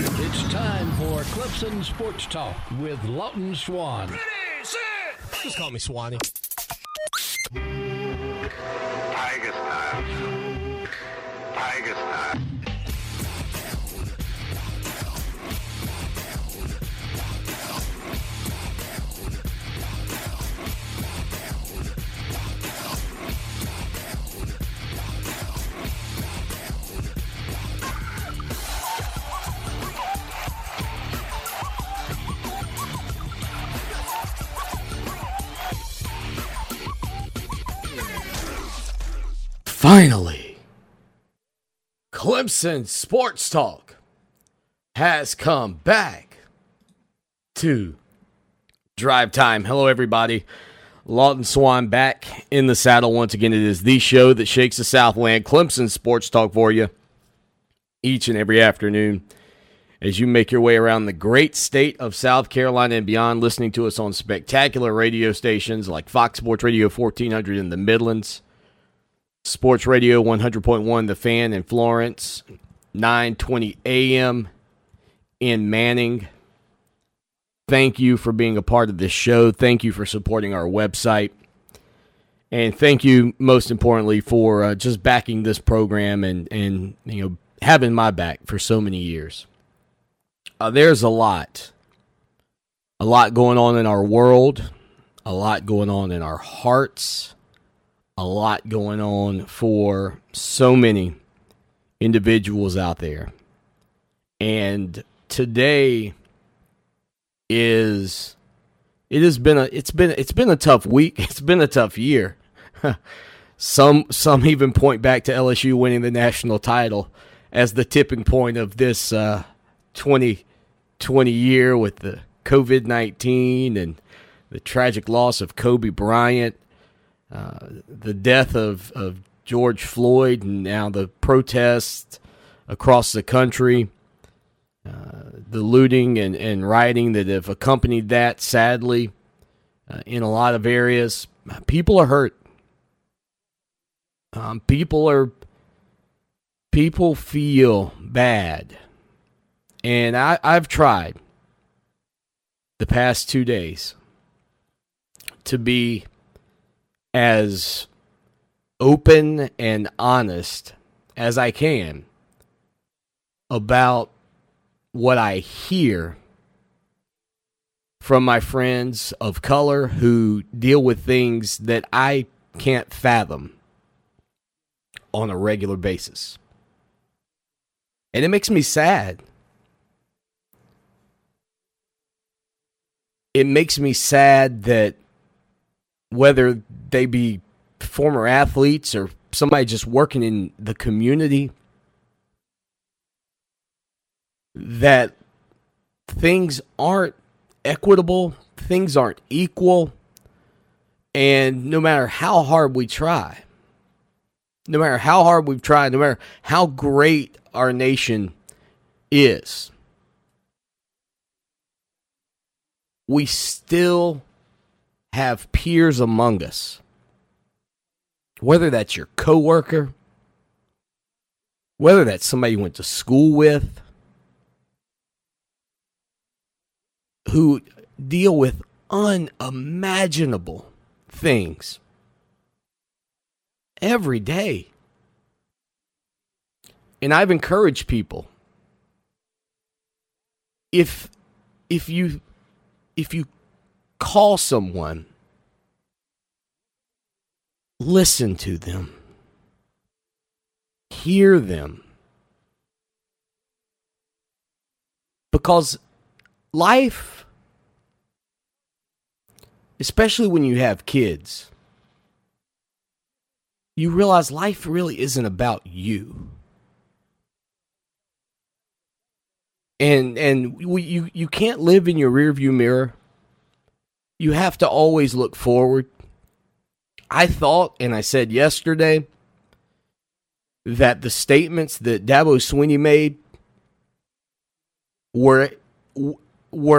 It's time for Clemson Sports Talk with Lawton Swan. Ready, set. Just call me Swanee. Tigers time. Tigers time. Finally, Clemson Sports Talk has come back to drive time. Hello, everybody. Lawton Swan back in the saddle once again. It is the show that shakes the Southland, Clemson Sports Talk, for you each and every afternoon as you make your way around the great state of South Carolina and beyond, listening to us on spectacular radio stations like Fox Sports Radio 1400 in the Midlands, Sports Radio 100.1 The Fan in Florence, 9:20 a.m. in Manning. Thank you for being a part of this show. Thank you for supporting our website. And thank you, most importantly, for just backing this program and having my back for so many years. There's a lot going on in our world, a lot going on in our hearts. A lot going on for so many individuals out there. And today it's been a tough week. It's been a tough year. Some even point back to LSU winning the national title as the tipping point of this 2020 year, with the COVID-19 and the tragic loss of Kobe Bryant, the death of George Floyd, and now the protests across the country, the looting and rioting that have accompanied that, sadly, in a lot of areas. People are hurt. People feel bad. And I've tried the past 2 days to be as open and honest as I can about what I hear from my friends of color who deal with things that I can't fathom on a regular basis. And it makes me sad. It makes me sad that whether they be former athletes or somebody just working in the community, that things aren't equitable, things aren't equal, and no matter how hard we try, no matter how great our nation is, we still have peers among us, whether that's your coworker, whether that's somebody you went to school with, who deal with unimaginable things every day. And I've encouraged people, if you call someone, listen to them, hear them, because life, especially when you have kids, you realize life really isn't about you. And you can't live in your rearview mirror. You have to always look forward. I thought, and I said yesterday, that the statements that Dabo Swinney made were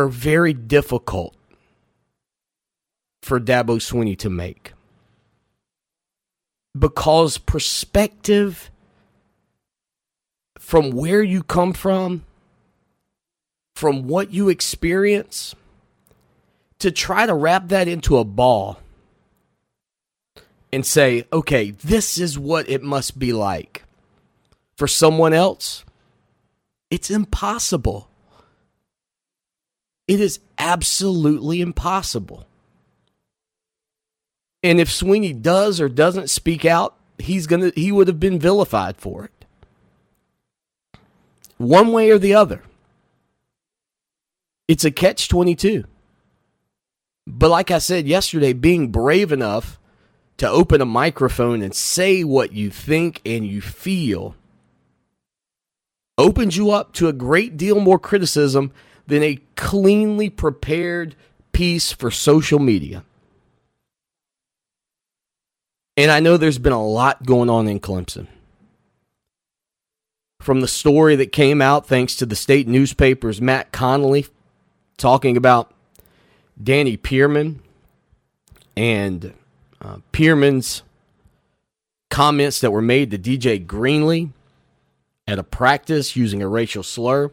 very difficult for Dabo Swinney to make, because perspective from where you come from from what you experience to try to wrap that into a ball and say, okay, this is what it must be like. For someone else, it's impossible. It is absolutely impossible. And if Sweeney does or doesn't speak out, he would have been vilified for it. One way or the other. It's a catch-22. But like I said yesterday, being brave enough to open a microphone and say what you think and you feel opens you up to a great deal more criticism than a cleanly prepared piece for social media. And I know there's been a lot going on in Clemson. From the story that came out thanks to the state newspaper's Matt Connolly talking about Danny Pierman and Pierman's comments that were made to DJ Greenlee at a practice using a racial slur.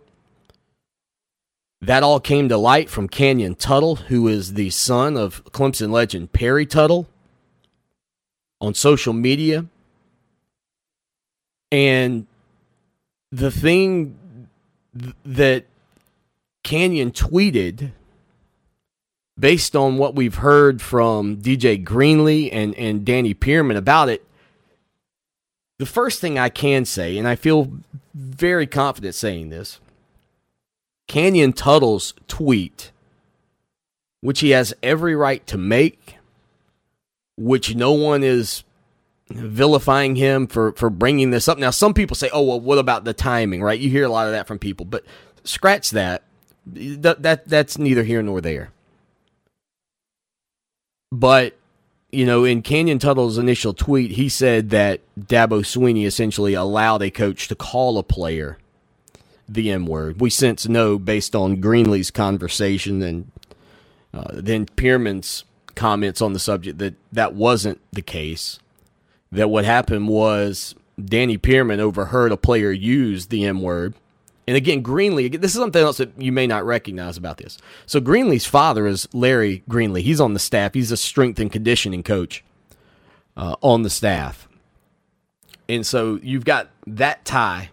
That all came to light from Canyon Tuttle, who is the son of Clemson legend Perry Tuttle, on social media. And the thing that Canyon tweeted, based on what we've heard from DJ Greenlee and Danny Pierman about it, the first thing I can say, and I feel very confident saying this, Canyon Tuttle's tweet, which he has every right to make, which no one is vilifying him for bringing this up. Now, some people say, oh, well, what about the timing, right? You hear a lot of that from people, but scratch that. That's neither here nor there. But, you know, in Canyon Tuttle's initial tweet, he said that Dabo Swinney essentially allowed a coach to call a player the M-word. We since know, based on Greenlee's conversation and then Pierman's comments on the subject, that that wasn't the case. That what happened was Danny Pierman overheard a player use the M-word. And again, Greenlee, this is something else that you may not recognize about this. So Greenlee's father is Larry Greenlee. He's on the staff. He's a strength and conditioning coach on the staff. And so you've got that tie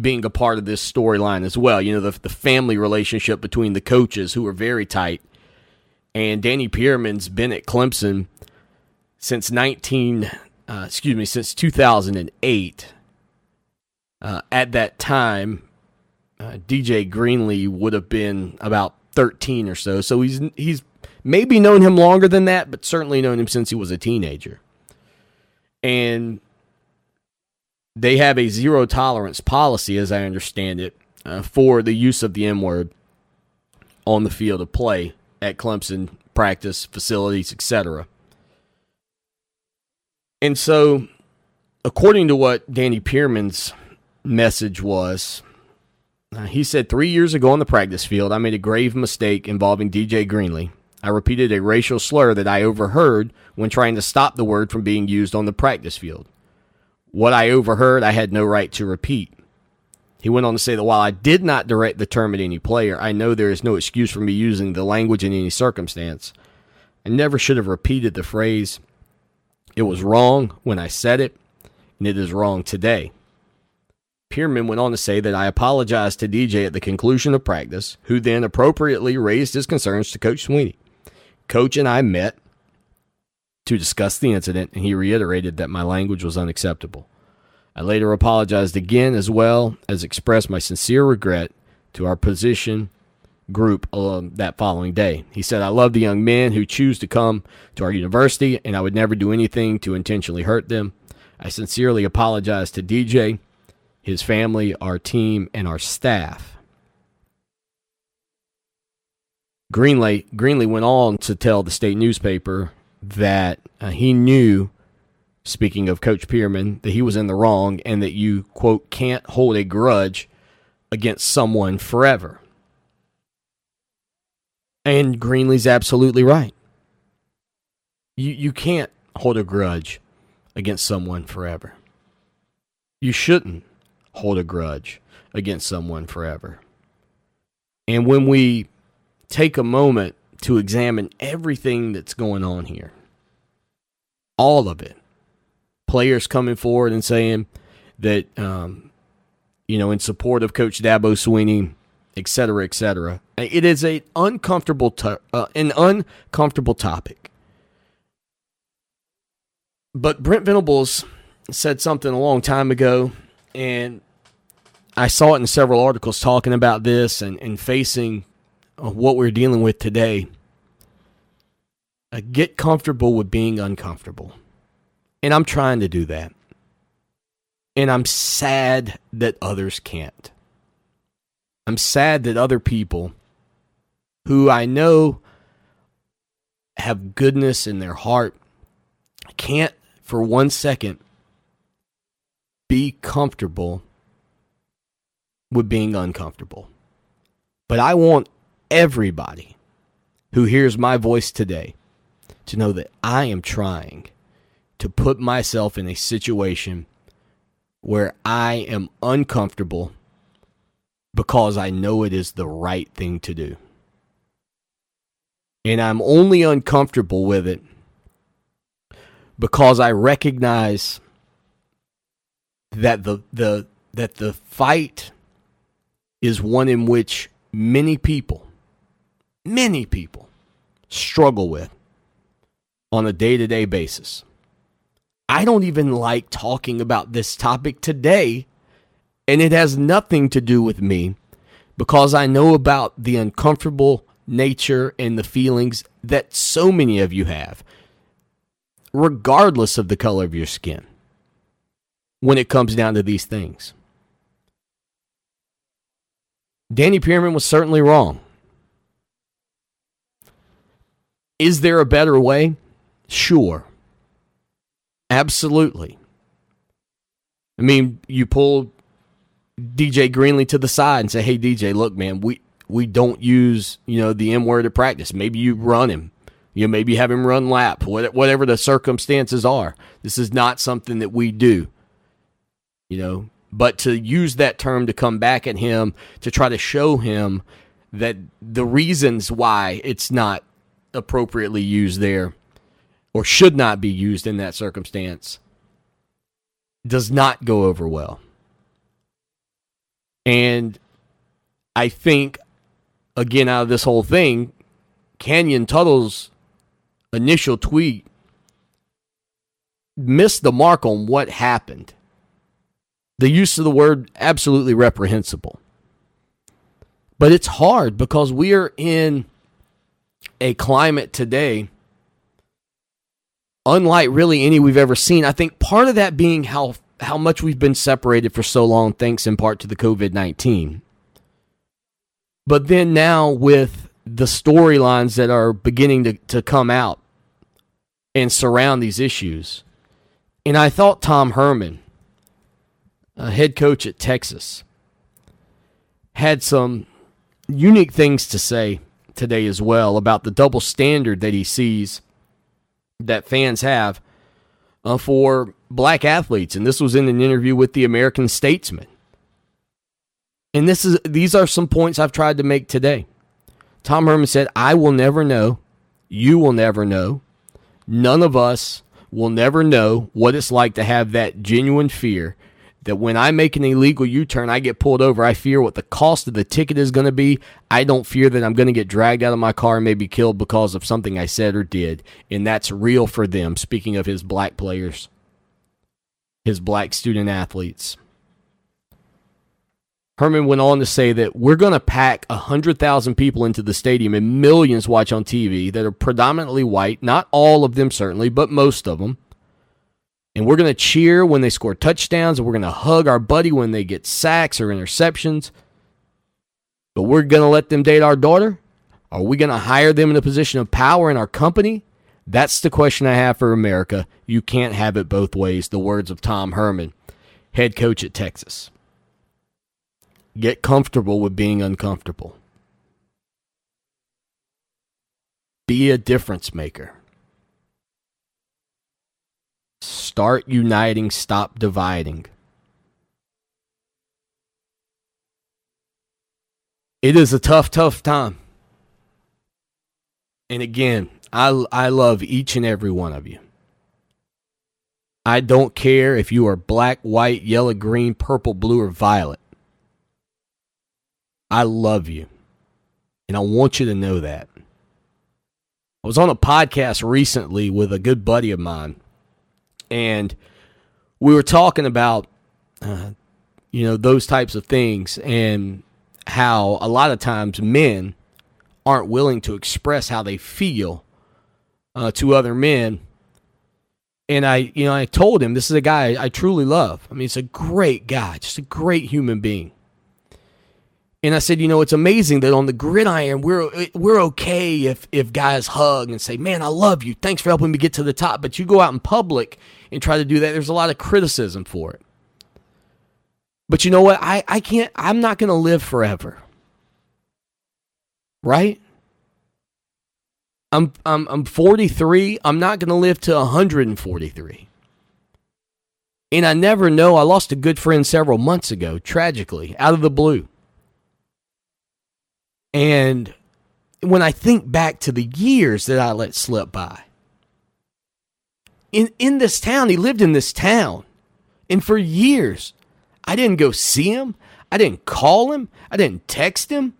being a part of this storyline as well. You know, the family relationship between the coaches, who are very tight, and Danny Pierman's been at Clemson since 2008. At that time, DJ Greenlee would have been about 13 or so. So he's maybe known him longer than that, but certainly known him since he was a teenager. And they have a zero tolerance policy, as I understand it, for the use of the M-word on the field of play at Clemson practice facilities, etc. And so, according to what Danny Pierman's message was, he said, 3 years ago on the practice field, I made a grave mistake involving DJ Greenlee. I repeated a racial slur that I overheard when trying to stop the word from being used on the practice field. What I overheard, I had no right to repeat. He went on to say that while I did not direct the term at any player, I know there is no excuse for me using the language in any circumstance. I never should have repeated the phrase. It was wrong when I said it, and it is wrong today. Pierman went on to say that I apologized to DJ at the conclusion of practice, who then appropriately raised his concerns to Coach Swinney. Coach and I met to discuss the incident, and he reiterated that my language was unacceptable. I later apologized again, as well as expressed my sincere regret to our position group that following day. He said, I love the young men who choose to come to our university, and I would never do anything to intentionally hurt them. I sincerely apologize to DJ, his family, our team, and our staff. Greenlee went on to tell the state newspaper that he knew, speaking of Coach Pierman, that he was in the wrong and that you, quote, can't hold a grudge against someone forever. And Greenlee's absolutely right. You can't hold a grudge against someone forever. You shouldn't hold a grudge against someone forever. And when we take a moment to examine everything that's going on here, all of it, players coming forward and saying that, in support of Coach Dabo Swinney, et cetera, et cetera. It is an uncomfortable topic. But Brent Venables said something a long time ago, and I saw it in several articles talking about this and facing what we're dealing with today. Get comfortable with being uncomfortable. And I'm trying to do that. And I'm sad that others can't. I'm sad that other people who I know have goodness in their heart can't for one second be comfortable with being uncomfortable. But I want everybody who hears my voice today to know that I am trying to put myself in a situation where I am uncomfortable because I know it is the right thing to do. And I'm only uncomfortable with it because I recognize that the fight is one in which many people struggle with on a day-to-day basis. I don't even like talking about this topic today, and it has nothing to do with me because I know about the uncomfortable nature and the feelings that so many of you have, regardless of the color of your skin, when it comes down to these things. Danny Pierman was certainly wrong. Is there a better way? Sure. Absolutely. I mean, you pull DJ Greenlee to the side and say, hey, DJ, look, man, we don't use, the M word at practice. Maybe you run him. Maybe have him run lap, whatever the circumstances are. This is not something that we do, But to use that term to come back at him, to try to show him that the reasons why it's not appropriately used there or should not be used in that circumstance does not go over well. And I think, again, out of this whole thing, Canyon Tuttle's initial tweet missed the mark on what happened. The use of the word absolutely reprehensible. But it's hard because we are in a climate today unlike really any we've ever seen. I think part of that being how much we've been separated for so long, thanks in part to the COVID-19. But then now with the storylines that are beginning to come out and surround these issues. And I thought Tom Herman, head coach at Texas, had some unique things to say today as well about the double standard that he sees that fans have for black athletes. And this was in an interview with the American Statesman. And these are some points I've tried to make today. Tom Herman said, I will never know. You will never know. None of us will never know what it's like to have that genuine fear that when I make an illegal U-turn, I get pulled over. I fear what the cost of the ticket is going to be. I don't fear that I'm going to get dragged out of my car and maybe killed because of something I said or did. And that's real for them. Speaking of his black players, his black student athletes. Herman went on to say that we're going to pack 100,000 people into the stadium and millions watch on TV that are predominantly white. Not all of them, certainly, but most of them. And we're going to cheer when they score touchdowns, and we're going to hug our buddy when they get sacks or interceptions. But we're going to let them date our daughter? Are we going to hire them in a position of power in our company? That's the question I have for America. You can't have it both ways, the words of Tom Herman, head coach at Texas. Get comfortable with being uncomfortable. Be a difference maker. Start uniting, stop dividing. it is a tough, tough time. And again, I love each and every one of you. I don't care if you are black, white, yellow, green, purple, blue, or violet. I love you. And I want you to know that. I was on a podcast recently with a good buddy of mine. And we were talking about, those types of things. And how a lot of times men aren't willing to express how they feel to other men. And I told him, this is a guy I truly love. I mean, it's a great guy, just a great human being. And I said, it's amazing that on the gridiron, we're okay if guys hug and say, man, I love you. Thanks for helping me get to the top. But you go out in public and try to do that, there's a lot of criticism for it. But you know what? I'm not going to live forever. Right? I'm 43. I'm not going to live to 143. And I never know. I lost a good friend several months ago, tragically, out of the blue. And when I think back to the years that I let slip by, in this town, he lived in this town. And for years, I didn't go see him. I didn't call him. I didn't text him.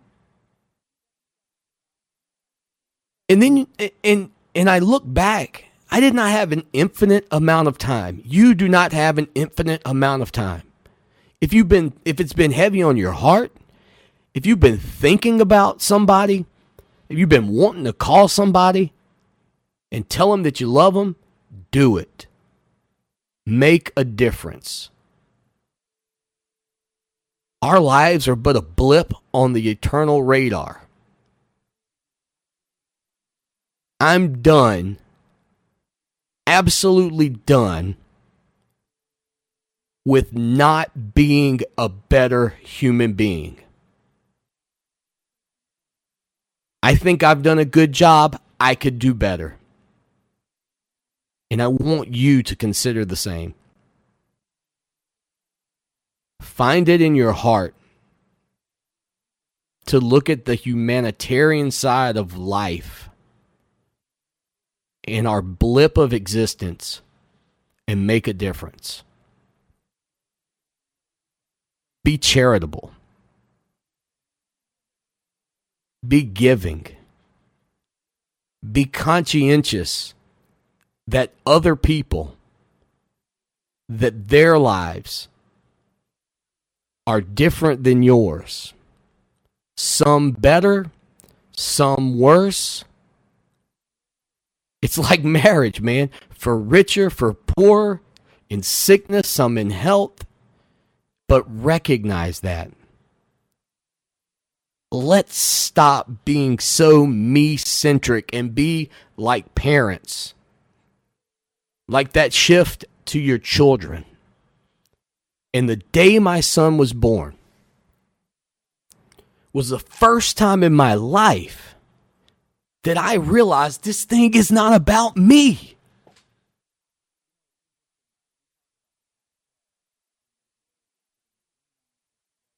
And then, and I look back, I did not have an infinite amount of time. You do not have an infinite amount of time. If it's been heavy on your heart, if you've been thinking about somebody, if you've been wanting to call somebody and tell them that you love them, do it. Make a difference. Our lives are but a blip on the eternal radar. I'm done, absolutely done, with not being a better human being. I think I've done a good job. I could do better. And I want you to consider the same. Find it in your heart to look at the humanitarian side of life. In our blip of existence, and make a difference. Be charitable. Be giving. Be conscientious that other people, that their lives are different than yours. Some better, some worse. It's like marriage, man. For richer, for poorer, in sickness, some in health. But recognize that. Let's stop being so me-centric and be like parents. Like that shift to your children. And the day my son was born was the first time in my life that I realized this thing is not about me.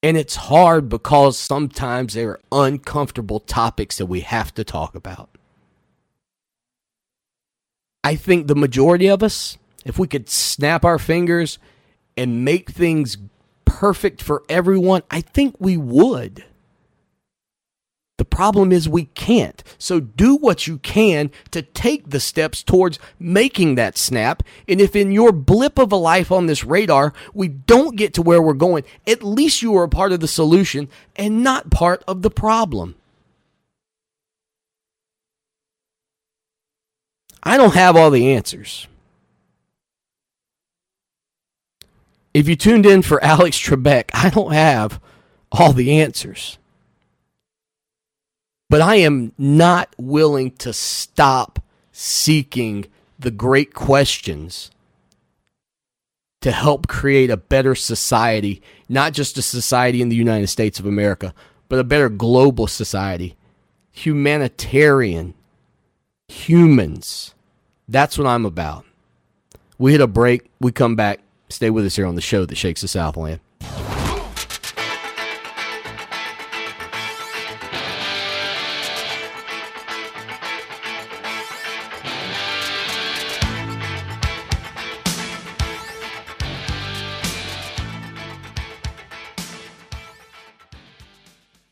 And it's hard because sometimes there are uncomfortable topics that we have to talk about. I think the majority of us, if we could snap our fingers and make things perfect for everyone, I think we would. The problem is we can't. So do what you can to take the steps towards making that snap. And if in your blip of a life on this radar, we don't get to where we're going, at least you are a part of the solution and not part of the problem. I don't have all the answers. If you tuned in for Alex Trebek, I don't have all the answers. But I am not willing to stop seeking the great questions to help create a better society, not just a society in the United States of America, but a better global society. Humanitarian. Humans. That's what I'm about. We hit a break. We come back. Stay with us here on the show that shakes the Southland.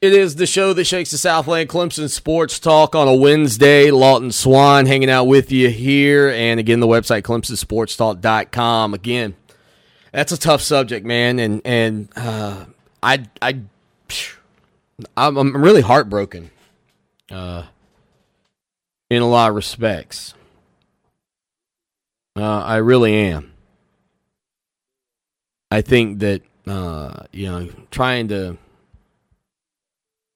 It is the show that shakes the Southland, Clemson Sports Talk on a Wednesday. Lawton Swan hanging out with you here. And again, the website, clemsonsportstalk.com. Again, that's a tough subject, man. I'm really heartbroken in a lot of respects. I really am. I think that, trying to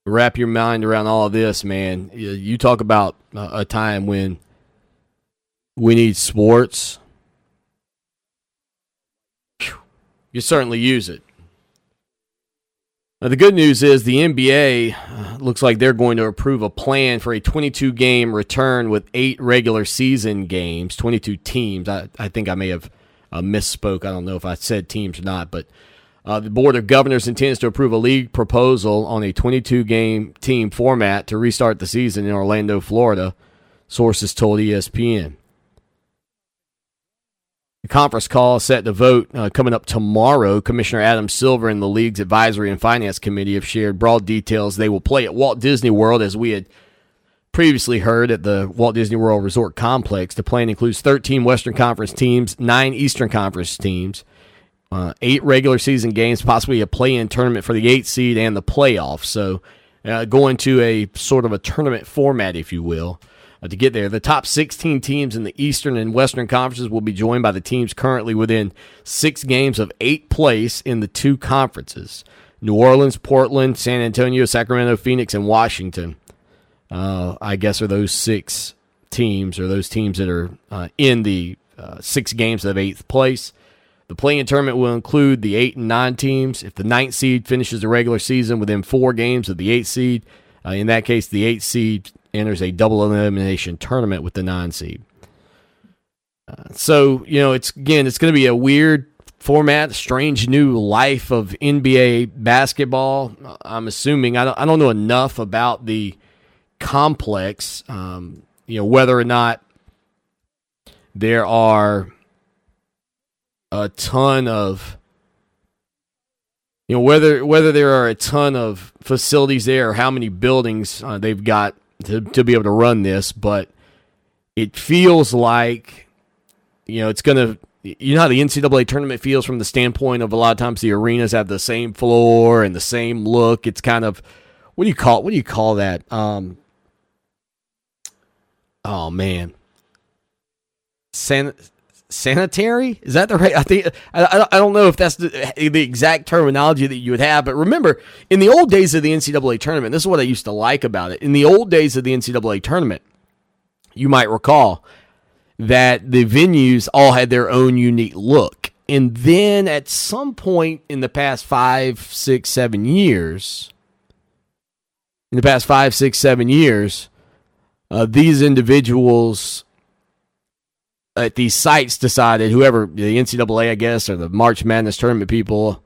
wrap your mind around all of this, man. You talk about a time when we need sports. You certainly use it. Now, the good news is the NBA looks like they're going to approve a plan for a 22-game return with 8 regular season games, 22 teams. I think I may have misspoke. I don't know if I said teams or not, but the Board of Governors intends to approve a league proposal on a 22-game team format to restart the season in Orlando, Florida, sources told ESPN. The conference call is set to vote coming up tomorrow. Commissioner Adam Silver and the league's Advisory and Finance Committee have shared broad details. They will play at Walt Disney World, as we had previously heard, at the Walt Disney World Resort Complex. The plan includes 13 Western Conference teams, 9 Eastern Conference teams, 8 regular season games, possibly a play-in tournament for the 8th seed and the playoffs. So going to a sort of a tournament format, if you will, to get there. The top 16 teams in the Eastern and Western Conferences will be joined by the teams currently within 6 games of 8th place in the 2 conferences, New Orleans, Portland, San Antonio, Sacramento, Phoenix, and Washington, I guess are those 6 teams, or those teams that are in the 6 games of 8th place. The play-in tournament will include the 8 and 9 teams. If the 9th seed finishes the regular season within 4 games of the 8th seed, in that case, the 8th seed enters a double elimination tournament with the 9 seed. It's going to be a weird format, strange new life of NBA basketball. I'm assuming I don't know enough about the complex, whether or not there are a ton of, whether there are a ton of facilities there, or how many buildings they've got to be able to run this, but it feels like, it's going to, how the NCAA tournament feels from the standpoint of a lot of times the arenas have the same floor and the same look. It's kind of, what do you call that? Oh man. Sanitary? Is that the right? I don't know if that's the exact terminology that you would have, but remember, in the old days of the NCAA tournament, this is what I used to like about it. In the old days of the NCAA tournament, you might recall that the venues all had their own unique look. And then at some point in the past 5, 6, 7 years, these individuals at these sites decided, whoever, the NCAA, I guess, or the March Madness tournament people,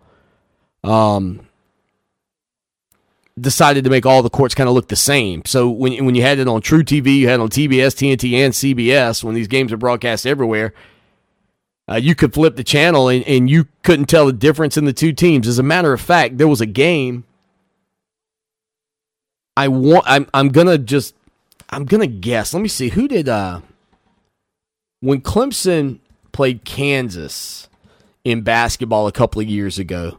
decided to make all the courts kind of look the same. So when you had it on True TV, you had it on TBS, TNT, and CBS, when these games are broadcast everywhere, you could flip the channel and you couldn't tell the difference in the two teams. As a matter of fact, there was a game. I'm gonna guess. Let me see. Who did? When Clemson played Kansas in basketball a couple of years ago,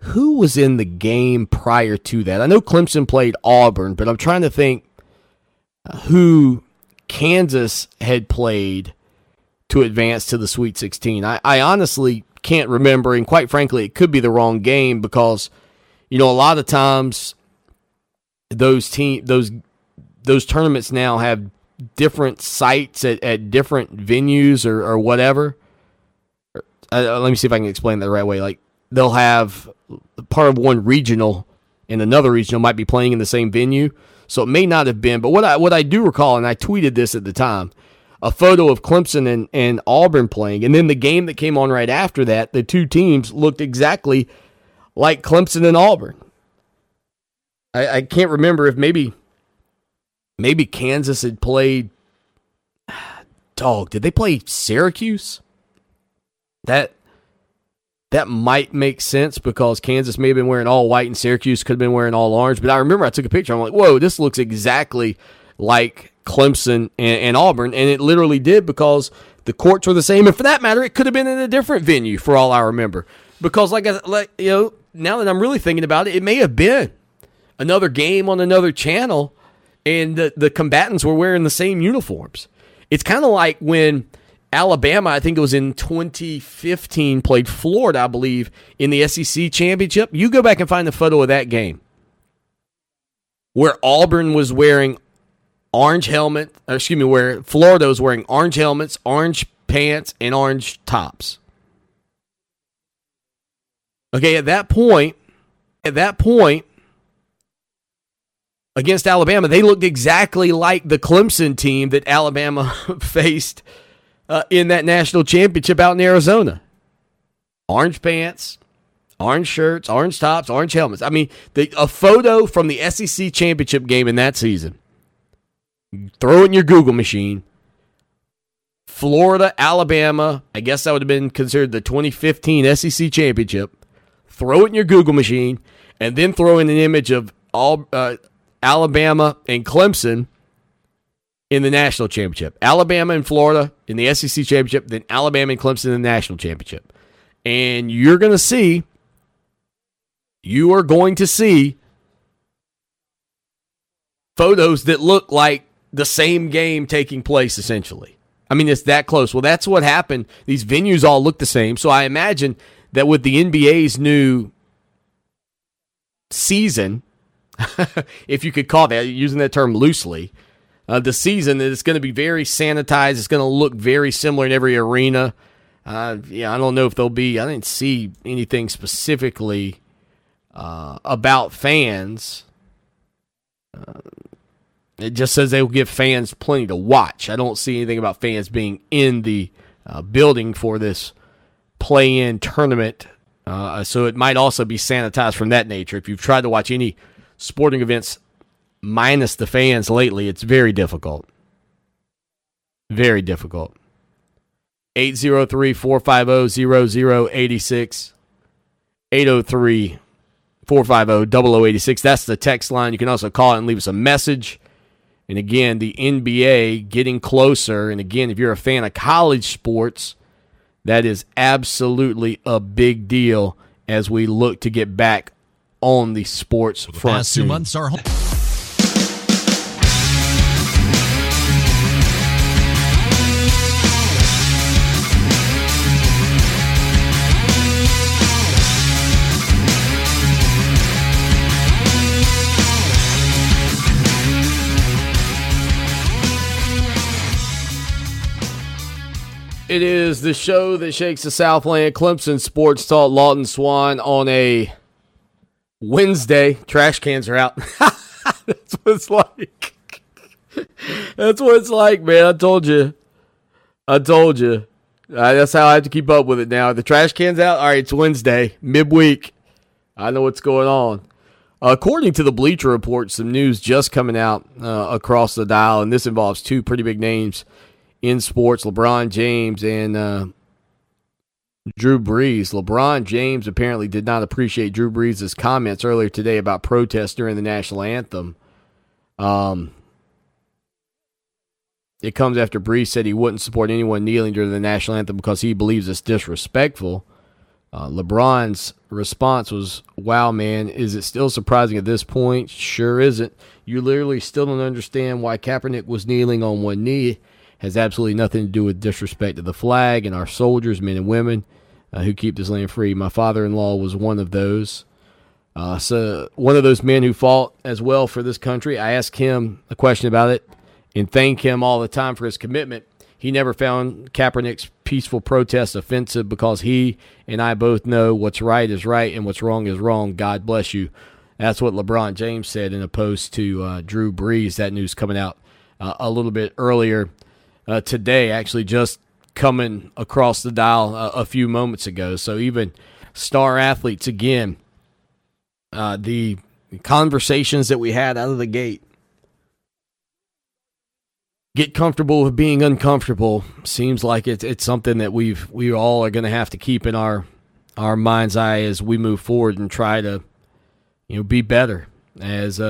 who was in the game prior to that? I know Clemson played Auburn, but I'm trying to think who Kansas had played to advance to the Sweet 16. I honestly can't remember, and quite frankly, it could be the wrong game because, a lot of times those tournaments now have different sites at different venues or whatever. Let me see if I can explain that the right way. Like, they'll have part of one regional and another regional might be playing in the same venue. So it may not have been, but what I do recall, and I tweeted this at the time, a photo of Clemson and Auburn playing. And then the game that came on right after that, the two teams looked exactly like Clemson and Auburn. I can't remember if maybe Kansas had played. Did they play Syracuse? That that might make sense because Kansas may have been wearing all white and Syracuse could have been wearing all orange. But I remember I took a picture. I'm like, whoa, this looks exactly like Clemson and Auburn. And it literally did because the courts were the same. And for that matter, it could have been in a different venue for all I remember. Because now that I'm really thinking about it, it may have been another game on another channel and the combatants were wearing the same uniforms. It's kind of like when Alabama, I think it was in 2015, played Florida, I believe, in the SEC championship. You go back and find the photo of that game where Auburn was wearing orange helmet, where Florida was wearing orange helmets, orange pants, and orange tops. Okay, at that point, against Alabama, they looked exactly like the Clemson team that Alabama faced in that national championship out in Arizona. Orange pants, orange shirts, orange tops, orange helmets. I mean, a photo from the SEC championship game in that season. Throw it in your Google machine. Florida, Alabama. I guess that would have been considered the 2015 SEC championship. Throw it in your Google machine, and then throw in an image of Alabama and Clemson in the national championship. Alabama and Florida in the SEC championship, then Alabama and Clemson in the national championship. And you're going to see, photos that look like the same game taking place, essentially. I mean, it's that close. Well, that's what happened. These venues all look the same. So I imagine that with the NBA's new season, if you could call that, using that term loosely, the season that it's going to be very sanitized. It's going to look very similar in every arena. I don't know if there'll be. I didn't see anything specifically about fans. It just says they will give fans plenty to watch. I don't see anything about fans being in the building for this play-in tournament. So it might also be sanitized from that nature. If you've tried to watch any sporting events minus the fans lately, it's very difficult. Very difficult. 803-450-0086. 803-450-0086. That's the text line. You can also call it and leave us a message. And again, the NBA getting closer. And again, if you're a fan of college sports, that is absolutely a big deal as we look to get back on the sports front. The past 2 months are home. It is the show that shakes the Southland, Clemson Sports Talk, Lawton Swan on a Wednesday. Trash cans are out. That's what it's like. That's what it's like, man. I told you. That's how I have to keep up with it now. The trash can's out. All right, it's Wednesday, midweek. I know what's going on. According to the Bleacher Report, some news just coming out across the dial, and this involves two pretty big names in sports, LeBron James and Drew Brees. LeBron James apparently did not appreciate Drew Brees' comments earlier today about protests during the national anthem. It comes after Brees said he wouldn't support anyone kneeling during the national anthem because he believes it's disrespectful. LeBron's response was, "Wow, man, is it still surprising at this point? Sure isn't. You literally still don't understand why Kaepernick was kneeling on one knee. Has absolutely nothing to do with disrespect to the flag and our soldiers, men and women, who keep this land free. My father-in-law was one of those. So one of those men who fought as well for this country. I asked him a question about it and thank him all the time for his commitment. He never found Kaepernick's peaceful protest offensive because he and I both know what's right is right and what's wrong is wrong. God bless you." That's what LeBron James said in a post to Drew Brees. That news coming out a little bit earlier today, actually just coming across the dial a few moments ago. So even star athletes, again, the conversations that we had out of the gate, get comfortable with being uncomfortable, seems like it's something that we all are going to have to keep in our our mind's eye as we move forward and try to, be better as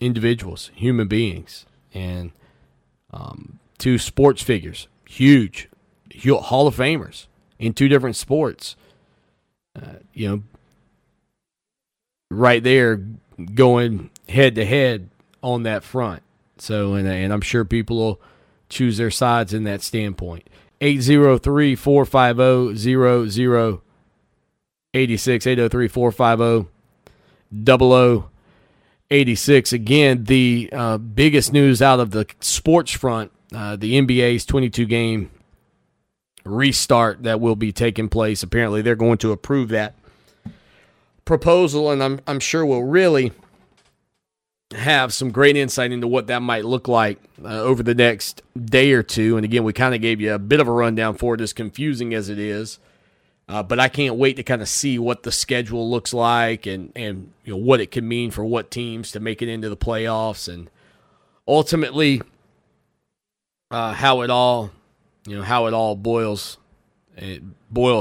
individuals, human beings, and two sports figures, huge Hall of Famers in two different sports. Right there going head to head on that front. So, and I'm sure people will choose their sides in that standpoint. 803-450-0086, 803-450-0086. Again, the biggest news out of the sports front, the NBA's 22-game restart that will be taking place. Apparently, they're going to approve that proposal, and I'm sure we'll really have some great insight into what that might look like over the next day or two. And again, we kind of gave you a bit of a rundown for it, as confusing as it is. But I can't wait to kind of see what the schedule looks like and what it can mean for what teams to make it into the playoffs, and ultimately how it all boils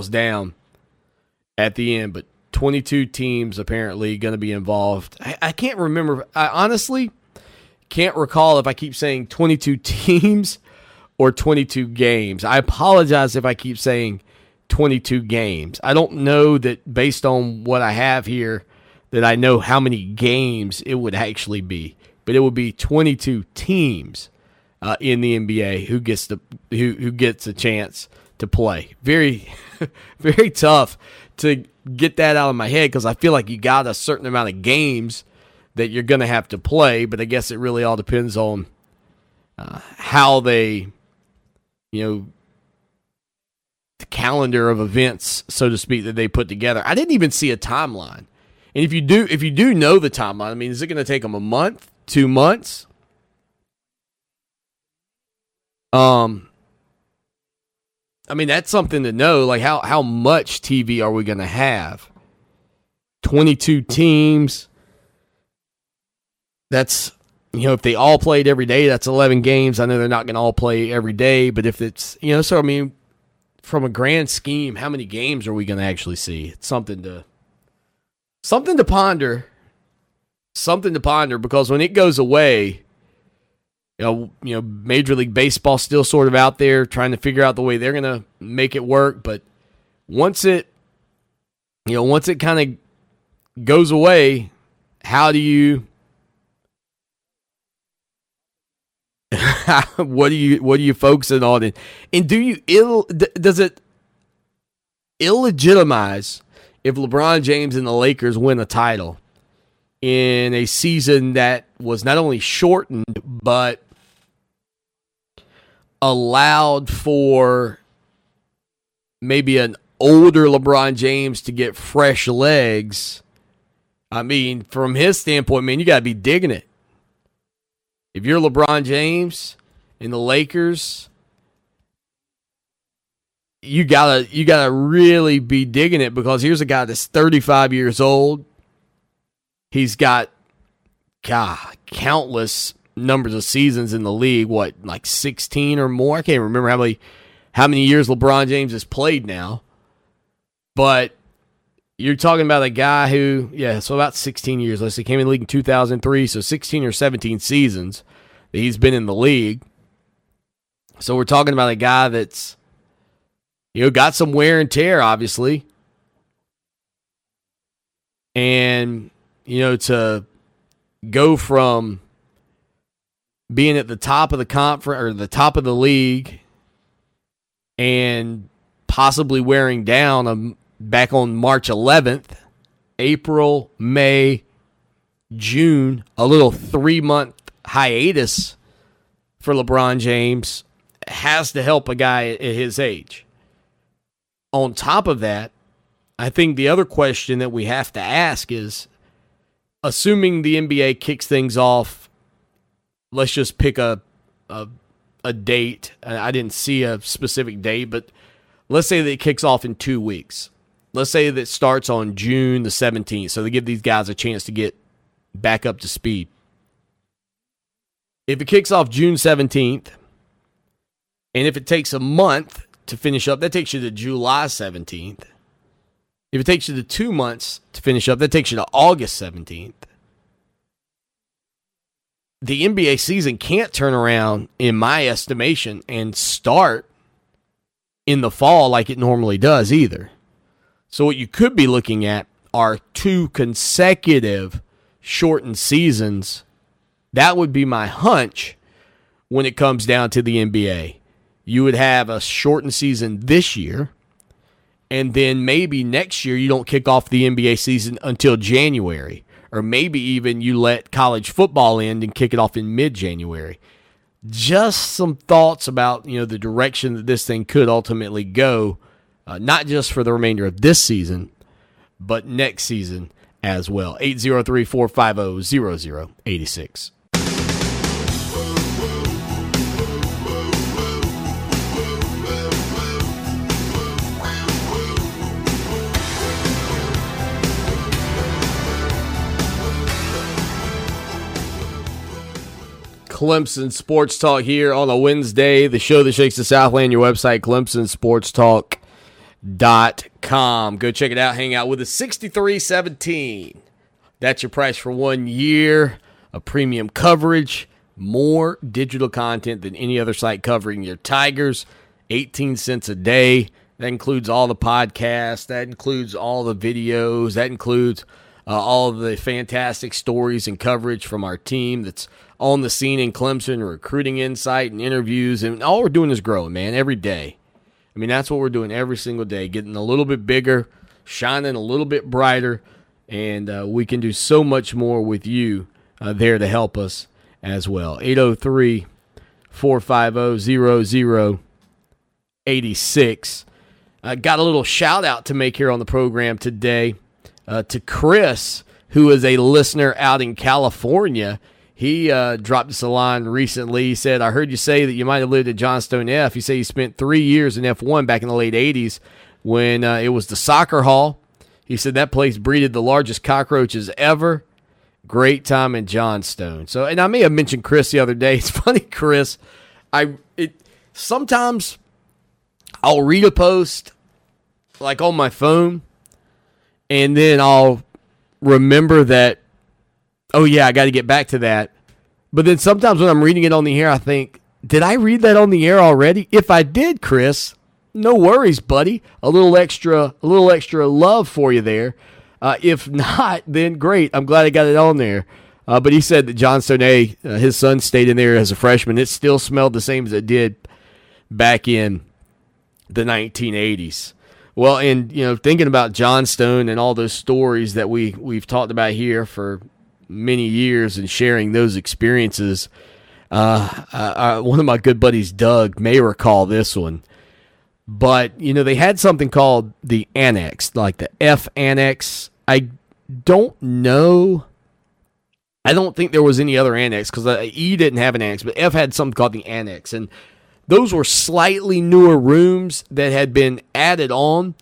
down at the end. But 22 teams apparently going to be involved. I can't remember. I honestly can't recall if I keep saying 22 teams or 22 games. I apologize if I keep saying 22 games. I don't know that, based on what I have here, that I know how many games it would actually be. But it would be 22 teams in the NBA who gets a chance to play. Very, very tough to get that out of my head, because I feel like you got a certain amount of games that you're going to have to play, but I guess it really all depends on how they, the calendar of events, so to speak, that they put together. I didn't even see a timeline. And if you do know the timeline, I mean, is it going to take them a month, 2 months? I mean, that's something to know, like how much TV are we going to have? 22 teams. That's, if they all played every day, that's 11 games. I know they're not going to all play every day, but if it's, so I mean, from a grand scheme, how many games are we going to actually see? It's something to ponder. Something to ponder, because when it goes away, Major League Baseball still sort of out there trying to figure out the way they're going to make it work. But once it kind of goes away, what are you focusing on? And does it illegitimize if LeBron James and the Lakers win a title in a season that was not only shortened, but allowed for maybe an older LeBron James to get fresh legs? I mean, from his standpoint, man, you got to be digging it. If you're LeBron James and the Lakers, you gotta really be digging it, because here's a guy that's 35 years old. He's got countless numbers of seasons in the league, what, like 16 or more? I can't remember how many years LeBron James has played now. But you're talking about a guy who, about 16 years. Let's say he came in the league in 2003, so 16 or 17 seasons that he's been in the league. So we're talking about a guy that's, got some wear and tear, obviously. And, to go from being at the top of the conference or the top of the league and possibly wearing down back on March 11th, April, May, June, a little 3-month hiatus for LeBron James has to help a guy at his age. On top of that, I think the other question that we have to ask is, assuming the NBA kicks things off, let's just pick a date. I didn't see a specific date, but let's say that it kicks off in 2 weeks. Let's say that it starts on June the 17th, so they give these guys a chance to get back up to speed. If it kicks off June 17th, and if it takes a month to finish up, that takes you to July 17th. If it takes you to 2 months to finish up, that takes you to August 17th. The NBA season can't turn around, in my estimation, and start in the fall like it normally does either. So what you could be looking at are two consecutive shortened seasons. That would be my hunch when it comes down to the NBA. You would have a shortened season this year, and then maybe next year you don't kick off the NBA season until January, or maybe even you let college football end and kick it off in mid-January. Just some thoughts about, you know, the direction that this thing could ultimately go, not just for the remainder of this season, but next season as well. 803-450-0086. Clemson Sports Talk here on a Wednesday, the show that shakes the Southland. Your website, clemsonsportstalk.com. Go check it out. Hang out with us. $63.17. That's your price for 1 year of premium coverage. More digital content than any other site covering your Tigers. 18 cents a day. That includes all the podcasts. That includes all the videos. That includes all of the fantastic stories and coverage from our team that's on the scene in Clemson, recruiting insight and interviews. And all we're doing is growing, man, every day. I mean, that's what we're doing every single day, getting a little bit bigger, shining a little bit brighter, and we can do so much more with you there to help us as well. 803-450-0086. I got a little shout-out to make here on the program today. To Chris, who is a listener out in California. He dropped us a line recently. He said, I heard you say that you might have lived at Johnstone F. You say you spent 3 years in F1 back in the late 80s when it was the soccer hall. He said that place breeded the largest cockroaches ever. Great time in Johnstone. So, and I may have mentioned Chris the other day. It's funny, Chris. Sometimes I'll read a post like on my phone, and then I'll remember that, oh, yeah, I got to get back to that. But then sometimes when I'm reading it on the air, I think, did I read that on the air already? If I did, Chris, no worries, buddy. A little extra love for you there. If not, then great. I'm glad I got it on there. But he said that Johnstone A, his son stayed in there as a freshman. It still smelled the same as it did back in the 1980s. Well, and, you know, thinking about Johnstone and all those stories that we've talked about here for many years and sharing those experiences, one of my good buddies, Doug, may recall this one. But, you know, they had something called the Annex, like the F Annex. I don't know. I don't think there was any other Annex because E didn't have an Annex, but F had something called the Annex. And those were slightly newer rooms that had been added on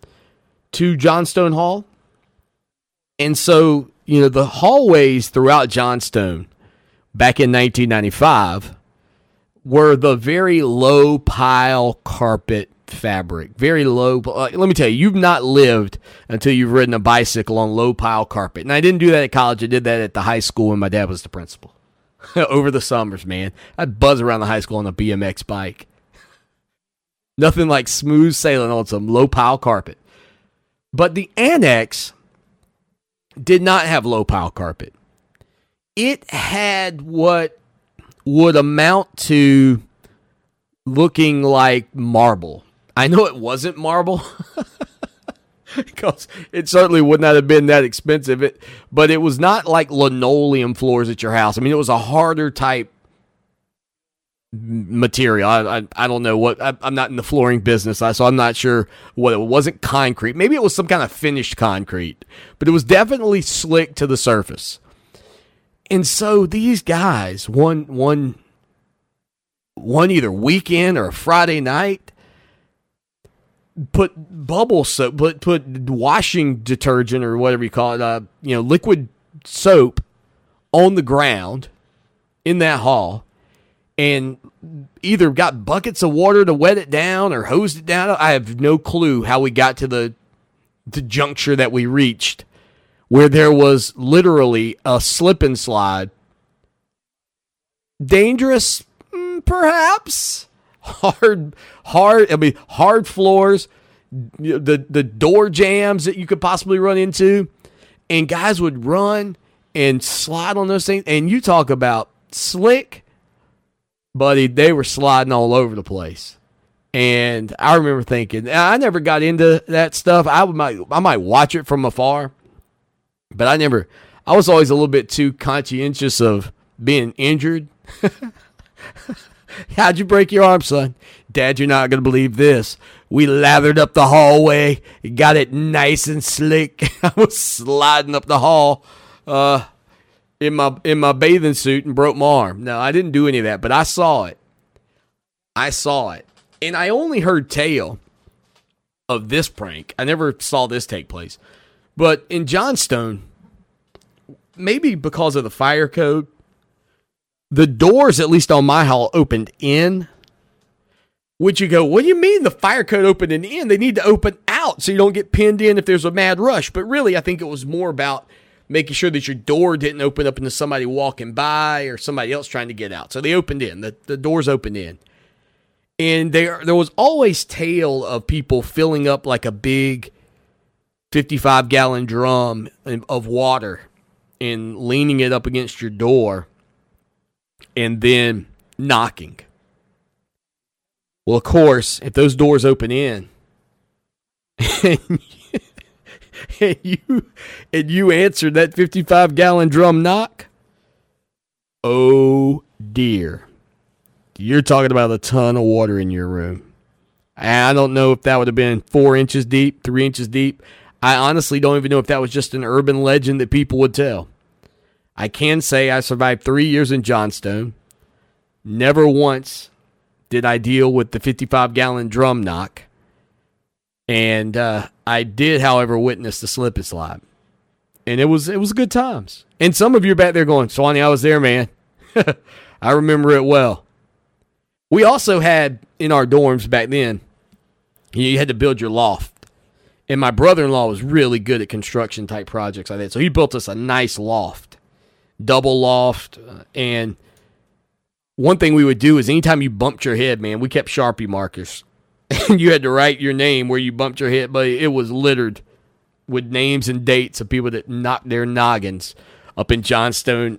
to Johnstone Hall. And so, you know, the hallways throughout Johnstone back in 1995 were the very low pile carpet fabric. Very low. Let me tell you, you've not lived until you've ridden a bicycle on low pile carpet. And I didn't do that at college. I did that at the high school when my dad was the principal. Over the summers, man. I'd buzz around the high school on a BMX bike. Nothing like smooth sailing on some low pile carpet. But the Annex did not have low pile carpet. It had what would amount to looking like marble. I know it wasn't marble because it certainly would not have been that expensive. But it was not like linoleum floors at your house. I mean, it was a harder type material. I don't know what. I'm not in the flooring business, so I'm not sure what it wasn't concrete. Maybe it was some kind of finished concrete, but it was definitely slick to the surface. And so these guys, one either weekend or Friday night, put bubble soap, put washing detergent or whatever you call it, you know, liquid soap on the ground in that hall. And either got buckets of water to wet it down or hosed it down. I have no clue how we got to the the juncture that we reached where there was literally a slip and slide. Dangerous, perhaps. Hard. I mean, hard floors. The door jams that you could possibly run into, and guys would run and slide on those things. And you talk about slick, buddy. They were sliding all over the place. And I remember thinking, I never got into that stuff. I might watch it from afar, but I was always a little bit too conscientious of being injured. How'd you break your arm, son? Dad, you're not going to believe this. We lathered up the hallway, got it nice and slick. I was sliding up the hall in my bathing suit and broke my arm. No, I didn't do any of that, but I saw it. And I only heard tale of this prank. I never saw this take place. But in Johnstone, maybe because of the fire code, the doors, at least on my hall, opened in. Which you go, what do you mean the fire code opened in the end? They need to open out so you don't get pinned in if there's a mad rush. But really, I think it was more about making sure that your door didn't open up into somebody walking by or somebody else trying to get out. So they opened in. The doors opened in. And there was always tale of people filling up like a big 55-gallon drum of water and leaning it up against your door and then knocking. Well, of course, if those doors open in and you answered that 55-gallon drum knock, oh dear. You're talking about a ton of water in your room. I don't know if that would have been 4 inches deep, 3 inches deep. I honestly don't even know if that was just an urban legend that people would tell. I can say I survived 3 years in Johnstone. Never once did I deal with the 55-gallon drum knock. And I did, however, witness the slip and slide. And it was good times. And some of you are back there going, Swanee, I was there, man. I remember it well. We also had, in our dorms back then, you had to build your loft. And my brother-in-law was really good at construction-type projects like that. So he built us a nice loft, double loft, and one thing we would do is anytime you bumped your head, man, we kept Sharpie markers. And you had to write your name where you bumped your head, but it was littered with names and dates of people that knocked their noggins up in Johnstone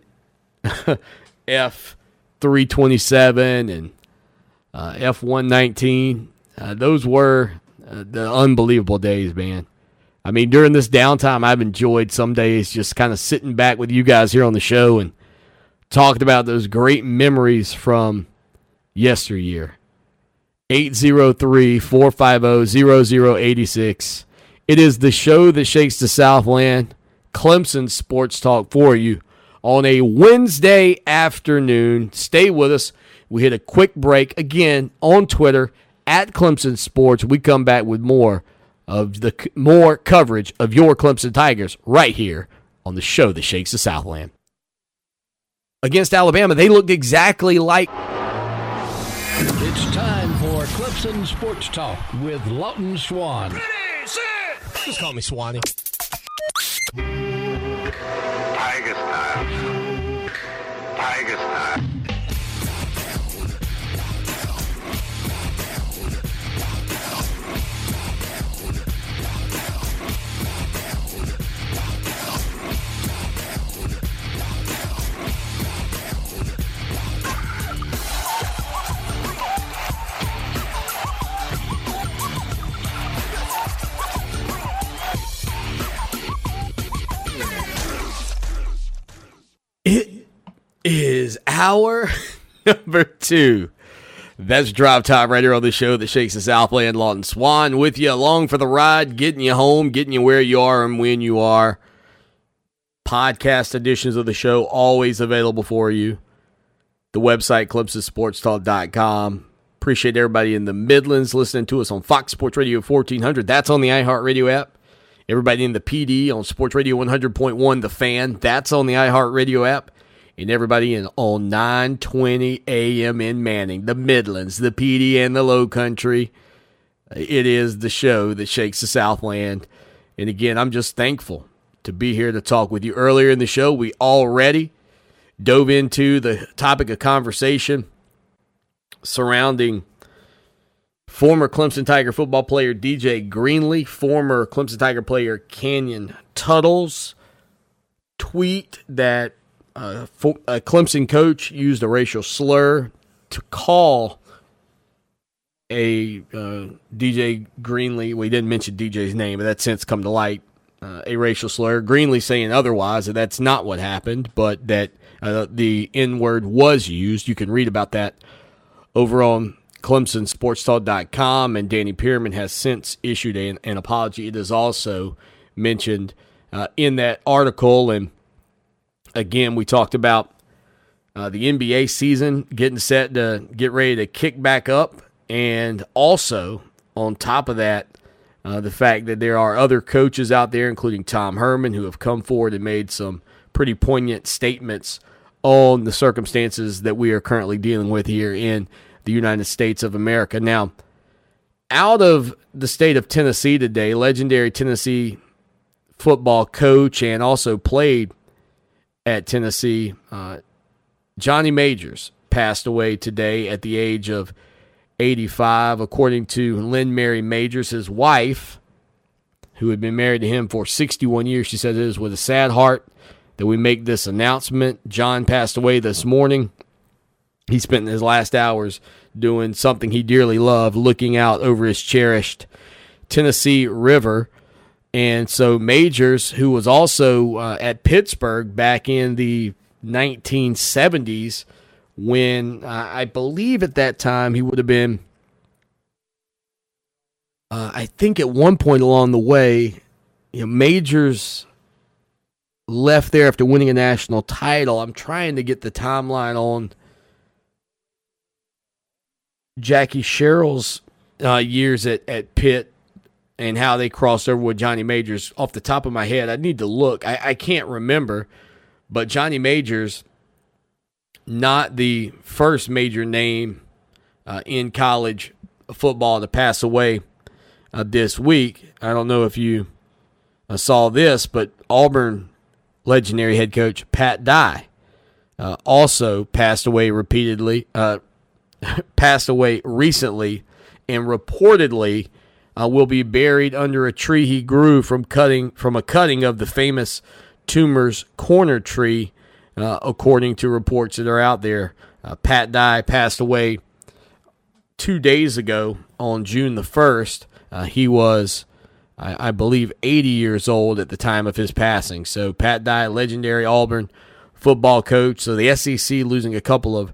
F327 and F119. Those were the unbelievable days, man. I mean, during this downtime, I've enjoyed some days just kind of sitting back with you guys here on the show and talked about those great memories from yesteryear. 803-450-0086. It is the show that shakes the Southland, Clemson Sports Talk for you on a Wednesday afternoon. Stay with us. We hit a quick break again on Twitter at Clemson Sports. We come back with more coverage of your Clemson Tigers right here on the show that shakes the Southland. Against Alabama, they looked exactly like. It's time for Clemson Sports Talk with Lawton Swan. Finish it! Just call me Swanee. Tigers time. Tigers time. Is hour number two. That's drive time right here on the show that shakes the Southland. Lawton Swan with you along for the ride, getting you home, getting you where you are and when you are. Podcast editions of the show always available for you. The website, ClemsonSportsTalk.com. Appreciate everybody in the Midlands listening to us on Fox Sports Radio 1400. That's on the iHeartRadio app. Everybody in the PD on Sports Radio 100.1, The Fan. That's on the iHeartRadio app. And everybody on 920 AM in Manning, the Midlands, the PD, and the Low Country. It is the show that shakes the Southland. And again, I'm just thankful to be here to talk with you. Earlier in the show, we already dove into the topic of conversation surrounding former Clemson Tiger football player DJ Greenlee, former Clemson Tiger player Canyon Tuttle's tweet that a Clemson coach used a racial slur to call a DJ Greenlee. We didn't mention DJ's name, but that's since come to light. A racial slur. Greenlee saying otherwise that that's not what happened, but that the N-word was used. You can read about that over on ClemsonSportsTalk.com, and Danny Pierman has since issued an apology. It is also mentioned in that article. And again, we talked about the NBA season getting set to get ready to kick back up. And also, on top of that, the fact that there are other coaches out there, including Tom Herman, who have come forward and made some pretty poignant statements on the circumstances that we are currently dealing with here in the United States of America. Now, out of the state of Tennessee today, legendary Tennessee football coach and also played at Tennessee, Johnny Majors passed away today at the age of 85, according to Lynn Mary Majors, his wife, who had been married to him for 61 years. She said, "It is with a sad heart that we make this announcement. John passed away this morning. He spent his last hours doing something he dearly loved, looking out over his cherished Tennessee River." And so Majors, who was also at Pittsburgh back in the 1970s, when I believe at that time he would have been, I think at one point along the way, Majors left there after winning a national title. I'm trying to get the timeline on Jackie Sherrill's years at Pitt and how they crossed over with Johnny Majors. Off the top of my head, I need to look. I can't remember, but Johnny Majors, not the first major name in college football to pass away this week. I don't know if you saw this, but Auburn legendary head coach Pat Dye also passed away repeatedly, passed away recently, and reportedly will be buried under a tree he grew from a cutting of the famous Toomer's Corner tree, according to reports that are out there. Pat Dye passed away 2 days ago on June the 1st. He was, I believe, 80 years old at the time of his passing. So Pat Dye, legendary Auburn football coach. So the SEC losing a couple of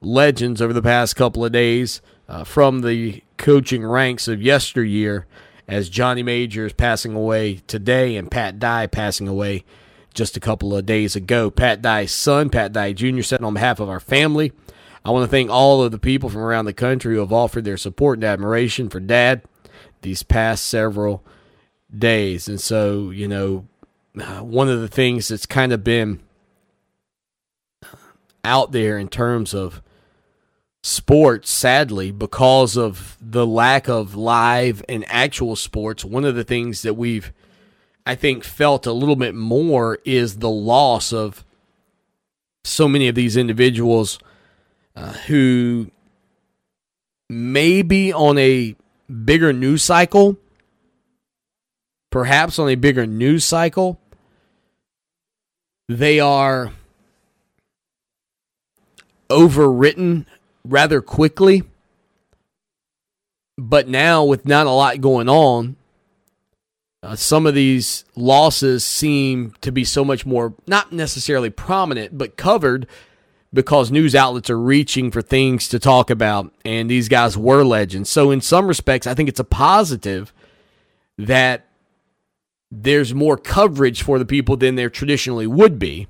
legends over the past couple of days from the coaching ranks of yesteryear, as Johnny Majors passing away today and Pat Dye passing away just a couple of days ago. Pat Dye's son, Pat Dye Jr., said, "On behalf of our family, I want to thank all of the people from around the country who have offered their support and admiration for Dad these past several days." And so, one of the things that's kind of been out there in terms of sports, sadly, because of the lack of live and actual sports, one of the things that we've, I think, felt a little bit more is the loss of so many of these individuals who maybe on a bigger news cycle, they are overwritten rather quickly. But now, with not a lot going on, some of these losses seem to be so much more, not necessarily prominent, but covered, because news outlets are reaching for things to talk about, and these guys were legends. So in some respects, I think it's a positive that there's more coverage for the people than there traditionally would be.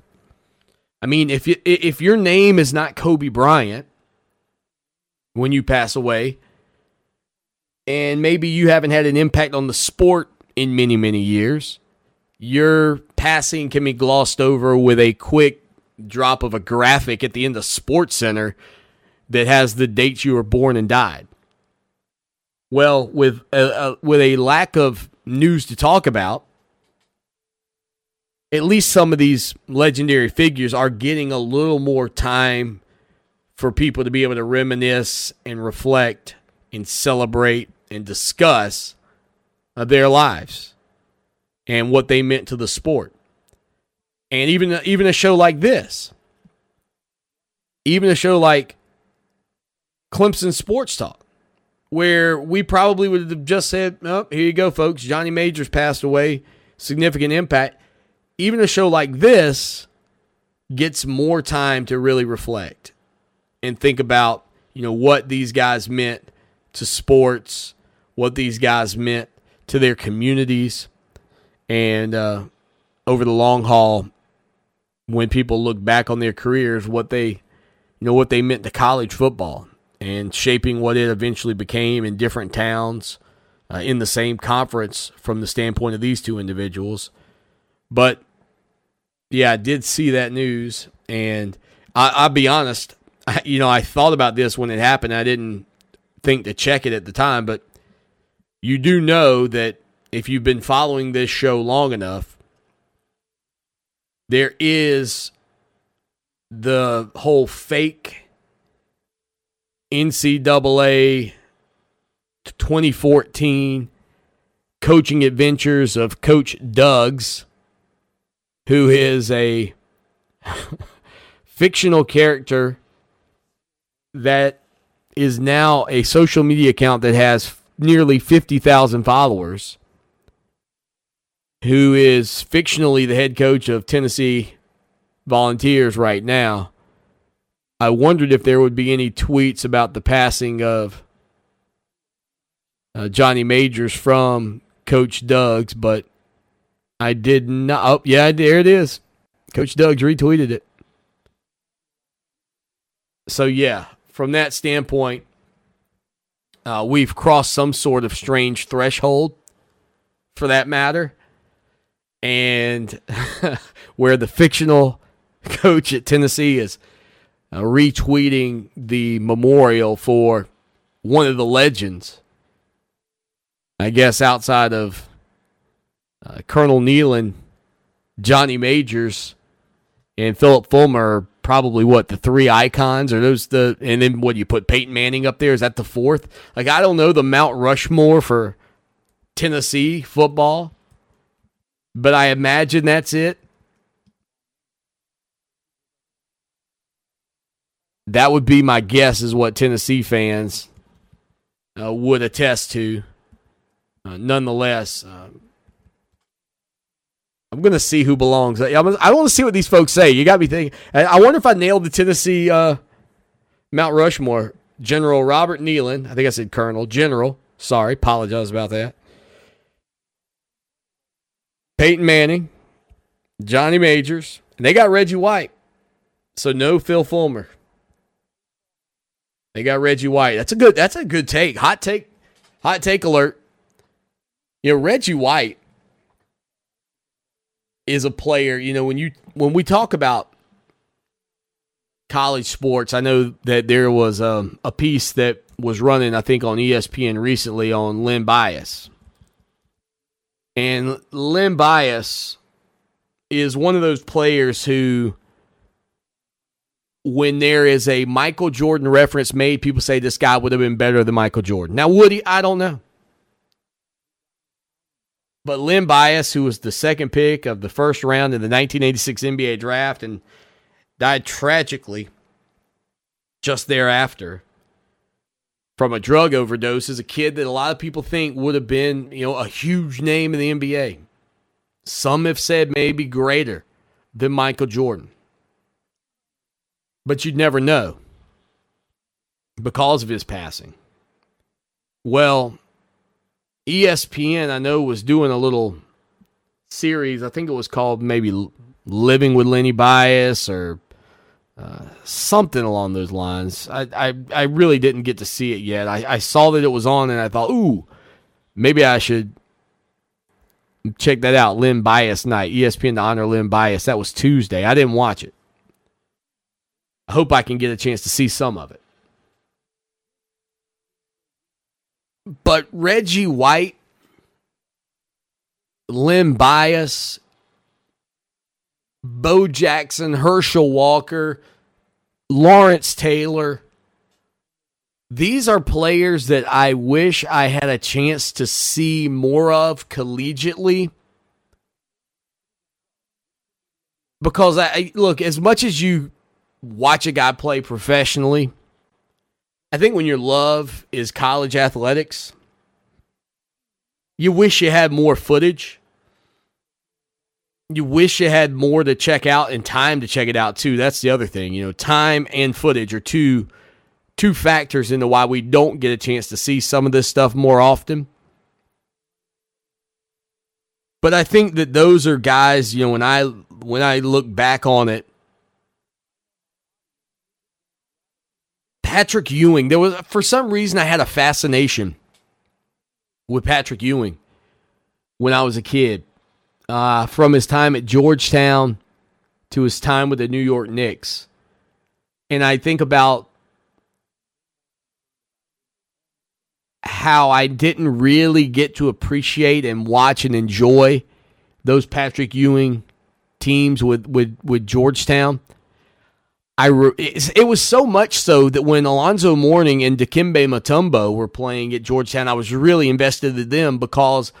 I mean, if your name is not Kobe Bryant when you pass away, and maybe you haven't had an impact on the sport in many, many years, your passing can be glossed over with a quick drop of a graphic at the end of SportsCenter that has the dates you were born and died. Well, with a lack of news to talk about, at least some of these legendary figures are getting a little more time for people to be able to reminisce and reflect and celebrate and discuss their lives and what they meant to the sport. And even a show like this, even a show like Clemson Sports Talk, where we probably would have just said, oh, here you go, folks. Johnny Majors passed away, significant impact. Even a show like this gets more time to really reflect and think about, you know, what these guys meant to sports, what these guys meant to their communities, and over the long haul, when people look back on their careers, what they, you know, what they meant to college football, and shaping what it eventually became in different towns in the same conference from the standpoint of these two individuals. But, yeah, I did see that news, and I'll be honest, I thought about this when it happened. I didn't think to check it at the time, but you do know that if you've been following this show long enough, there is the whole fake NCAA 2014 coaching adventures of Coach Duggs, who is a fictional character that is now a social media account that has nearly 50,000 followers, who is fictionally the head coach of Tennessee Volunteers right now. I wondered if there would be any tweets about the passing of Johnny Majors from Coach Duggs, but I did not. Oh, yeah, there it is. Coach Duggs retweeted it. So, yeah, from that standpoint, we've crossed some sort of strange threshold, for that matter, and where the fictional coach at Tennessee is retweeting the memorial for one of the legends, I guess, outside of Colonel Nealon. Johnny Majors and Philip Fulmer are probably the three icons, or those and then what do you put Peyton Manning up there? Is that the fourth? Like, I don't know the Mount Rushmore for Tennessee football, but I imagine that's it. That would be my guess, is what Tennessee fans would attest to. Nonetheless, I'm going to see who belongs. I want to see what these folks say. You got to be thinking. I wonder if I nailed the Tennessee Mount Rushmore. General Robert Nealon. I think I said Colonel. General. Sorry. Apologize about that. Peyton Manning. Johnny Majors. And they got Reggie White. So no Phil Fulmer. They got Reggie White. That's a good take. Hot take alert. You know, Reggie White is a player. You know, when we talk about college sports, I know that there was a piece that was running, I think, on ESPN recently on Len Bias. And Len Bias is one of those players who, when there is a Michael Jordan reference made, people say this guy would have been better than Michael Jordan. Now, would he? I don't know. But Len Bias, who was the second pick of the first round in the 1986 NBA draft and died tragically just thereafter from a drug overdose, is a kid that a lot of people think would have been, you know, a huge name in the NBA. Some have said maybe greater than Michael Jordan. But you'd never know because of his passing. Well, ESPN, I know, was doing a little series. I think it was called maybe Living with Lenny Bias or something along those lines. I really didn't get to see it yet. I saw that it was on, and I thought, ooh, maybe I should check that out. Len Bias night, ESPN to honor Len Bias. That was Tuesday. I didn't watch it. I hope I can get a chance to see some of it. But Reggie White, Len Bias, Bo Jackson, Herschel Walker, Lawrence Taylor. These are players that I wish I had a chance to see more of collegiately. Because, look, as much as you watch a guy play professionally, I think when your love is college athletics, you wish you had more footage. You wish you had more to check out and time to check it out, too. That's the other thing. You know, time and footage are two factors into why we don't get a chance to see some of this stuff more often. But I think that those are guys, you know, when I look back on it, Patrick Ewing, there was, for some reason, I had a fascination with Patrick Ewing when I was a kid. From his time at Georgetown to his time with the New York Knicks. And I think about how I didn't really get to appreciate and watch and enjoy those Patrick Ewing teams with Georgetown. It was so much so that when Alonzo Mourning and Dikembe Mutombo were playing at Georgetown, I was really invested in them because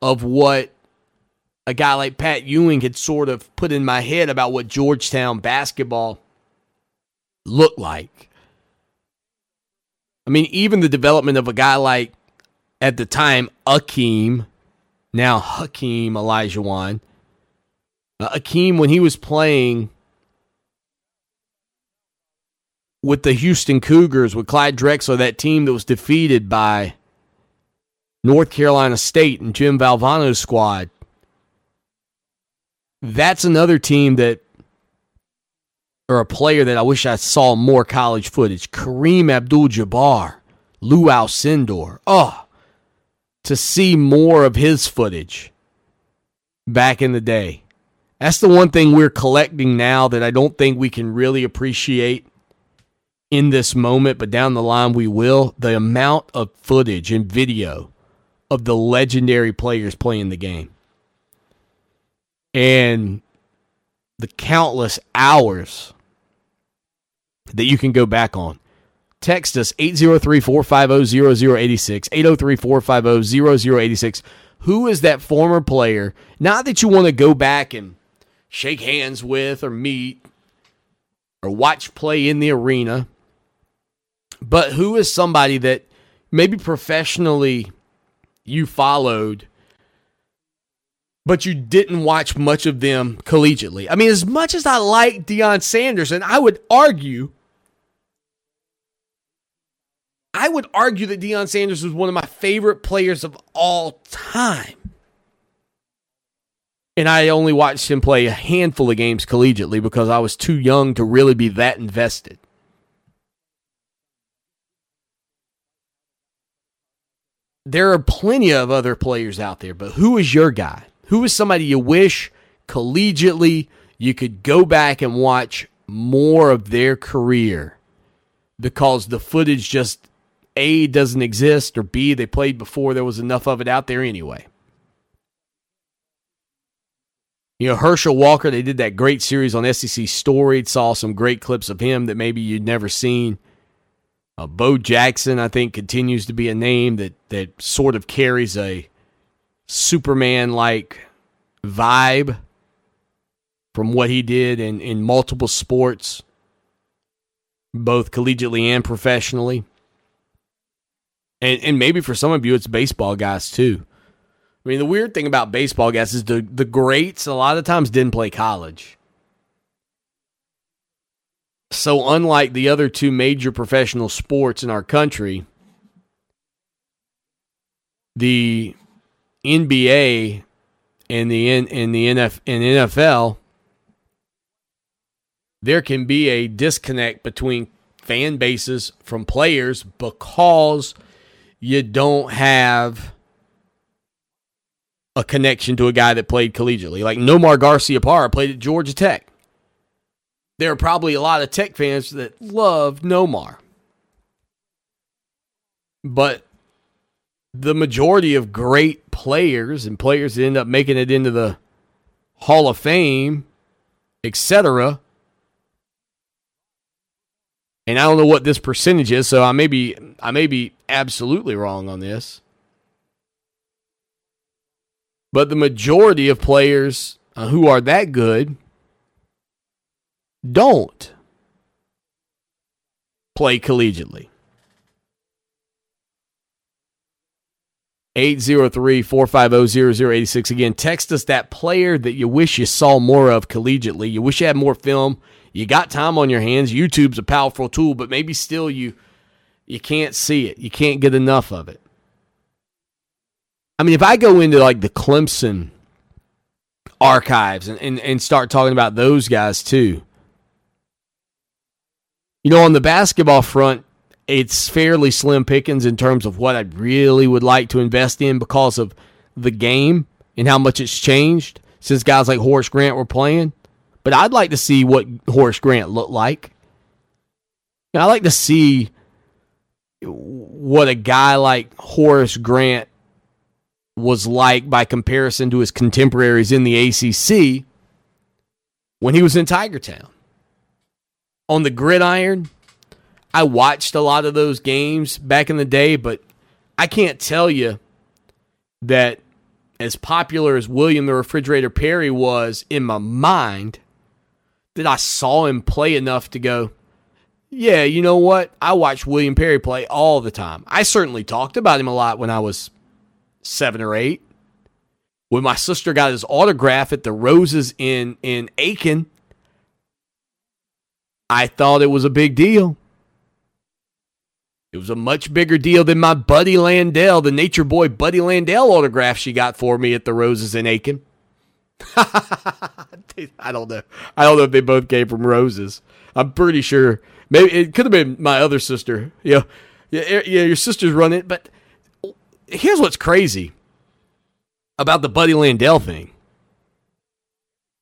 of what a guy like Pat Ewing had sort of put in my head about what Georgetown basketball looked like. I mean, even the development of a guy like, at the time, Hakeem Olajuwon. Hakeem, when he was playing with the Houston Cougars, with Clyde Drexler, that team that was defeated by North Carolina State and Jim Valvano's squad. That's another team a player that I wish I saw more college footage. Kareem Abdul-Jabbar, Lou Alcindor. Oh, to see more of his footage back in the day. That's the one thing we're collecting now that I don't think we can really appreciate in this moment, but down the line we will. The amount of footage and video of the legendary players playing the game. And the countless hours that you can go back on. Text us 803-450-0086, 803-450-0086. Who is that former player? Not that you want to go back and shake hands with or meet or watch play in the arena, but who is somebody that maybe professionally you followed but you didn't watch much of them collegiately. I mean, as much as I like Deion Sanders, and I would argue that Deion Sanders was one of my favorite players of all time. And I only watched him play a handful of games collegiately because I was too young to really be that invested. There are plenty of other players out there, but who is your guy? Who is somebody you wish collegiately you could go back and watch more of their career because the footage just, A, doesn't exist, or B, they played before there was enough of it out there anyway. You know, Herschel Walker, they did that great series on SEC Storied, saw some great clips of him that maybe you'd never seen. Bo Jackson, I think, continues to be a name that sort of carries a Superman-like vibe from what he did in multiple sports, both collegiately and professionally. And maybe for some of you, it's baseball guys, too. I mean, the weird thing about baseball guys is the greats a lot of times didn't play college. So unlike the other two major professional sports in our country, the NBA and the NFL, there can be a disconnect between fan bases from players because you don't have a connection to a guy that played collegiately. Like Nomar Garcia-Parra played at Georgia Tech. There are probably a lot of Tech fans that love Nomar. But the majority of great players and players that end up making it into the Hall of Fame etc. And I don't know what this percentage is, so I may be absolutely wrong on this. But the majority of players who are that good don't play collegiately. 803-450-0086. Again, text us that player that you wish you saw more of collegiately. You wish you had more film. You got time on your hands. YouTube's a powerful tool, but maybe still you can't see it. You can't get enough of it. I mean, if I go into like the Clemson archives and start talking about those guys too, you know, on the basketball front, it's fairly slim pickings in terms of what I really would like to invest in because of the game and how much it's changed since guys like Horace Grant were playing. But I'd like to see what Horace Grant looked like. And I'd like to see what a guy like Horace Grant was like by comparison to his contemporaries in the ACC when he was in Tiger Town. On the gridiron, I watched a lot of those games back in the day, but I can't tell you that as popular as William the Refrigerator Perry was in my mind, that I saw him play enough to go, yeah, you know what? I watched William Perry play all the time. I certainly talked about him a lot when I was 7 or 8. When my sister got his autograph at the Roses in Aiken, I thought it was a big deal. It was a much bigger deal than my Buddy Landel, the Nature Boy Buddy Landel autograph she got for me at the Roses in Aiken. I don't know. I don't know if they both came from Roses. I'm pretty sure. Maybe it could have been my other sister. Yeah, your sister's running it. But here's what's crazy about the Buddy Landel thing,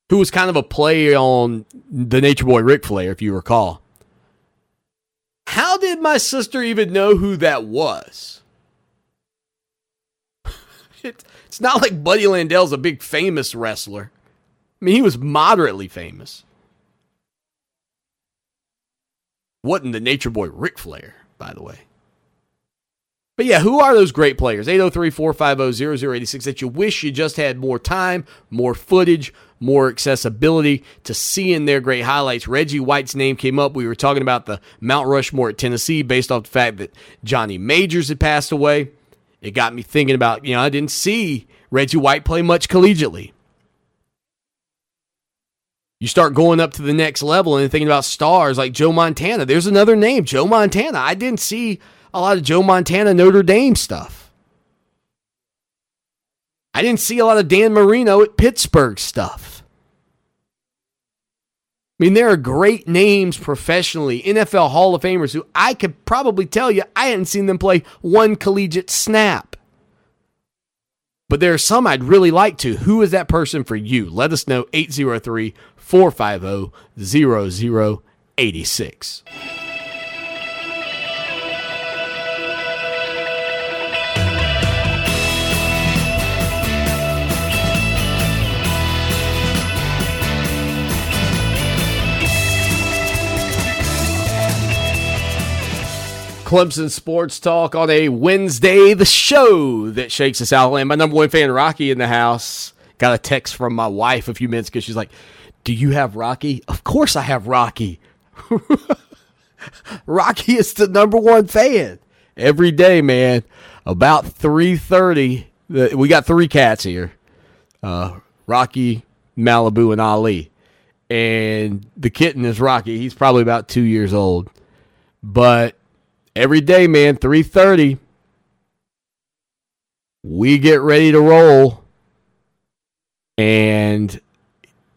who was kind of a play on the Nature Boy Ric Flair, if you recall. How did my sister even know who that was? It's not like Buddy Landel's a big famous wrestler. I mean, he was moderately famous. Wasn't the Nature Boy Ric Flair, by the way. But yeah, who are those great players? 803-450-0086 that you wish you just had more time, more footage, more accessibility to seeing their great highlights. Reggie White's name came up. We were talking about the Mount Rushmore at Tennessee based off the fact that Johnny Majors had passed away. It got me thinking about, I didn't see Reggie White play much collegiately. You start going up to the next level and thinking about stars like Joe Montana. There's another name, Joe Montana. I didn't see a lot of Joe Montana, Notre Dame stuff. I didn't see a lot of Dan Marino at Pittsburgh stuff. I mean, there are great names professionally, NFL Hall of Famers, who I could probably tell you I hadn't seen them play one collegiate snap. But there are some I'd really like to. Who is that person for you? Let us know, 803-450-0086. Clemson Sports Talk on a Wednesday, the show that shakes the Southland. My number one fan, Rocky, in the house. Got a text from my wife a few minutes ago. She's like, do you have Rocky? Of course I have Rocky. Rocky is the number one fan. Every day, man, about 3:30, we got 3 cats here. Rocky, Malibu, and Ali. And the kitten is Rocky. He's probably about 2 years old. But every day, man, 3:30, we get ready to roll, and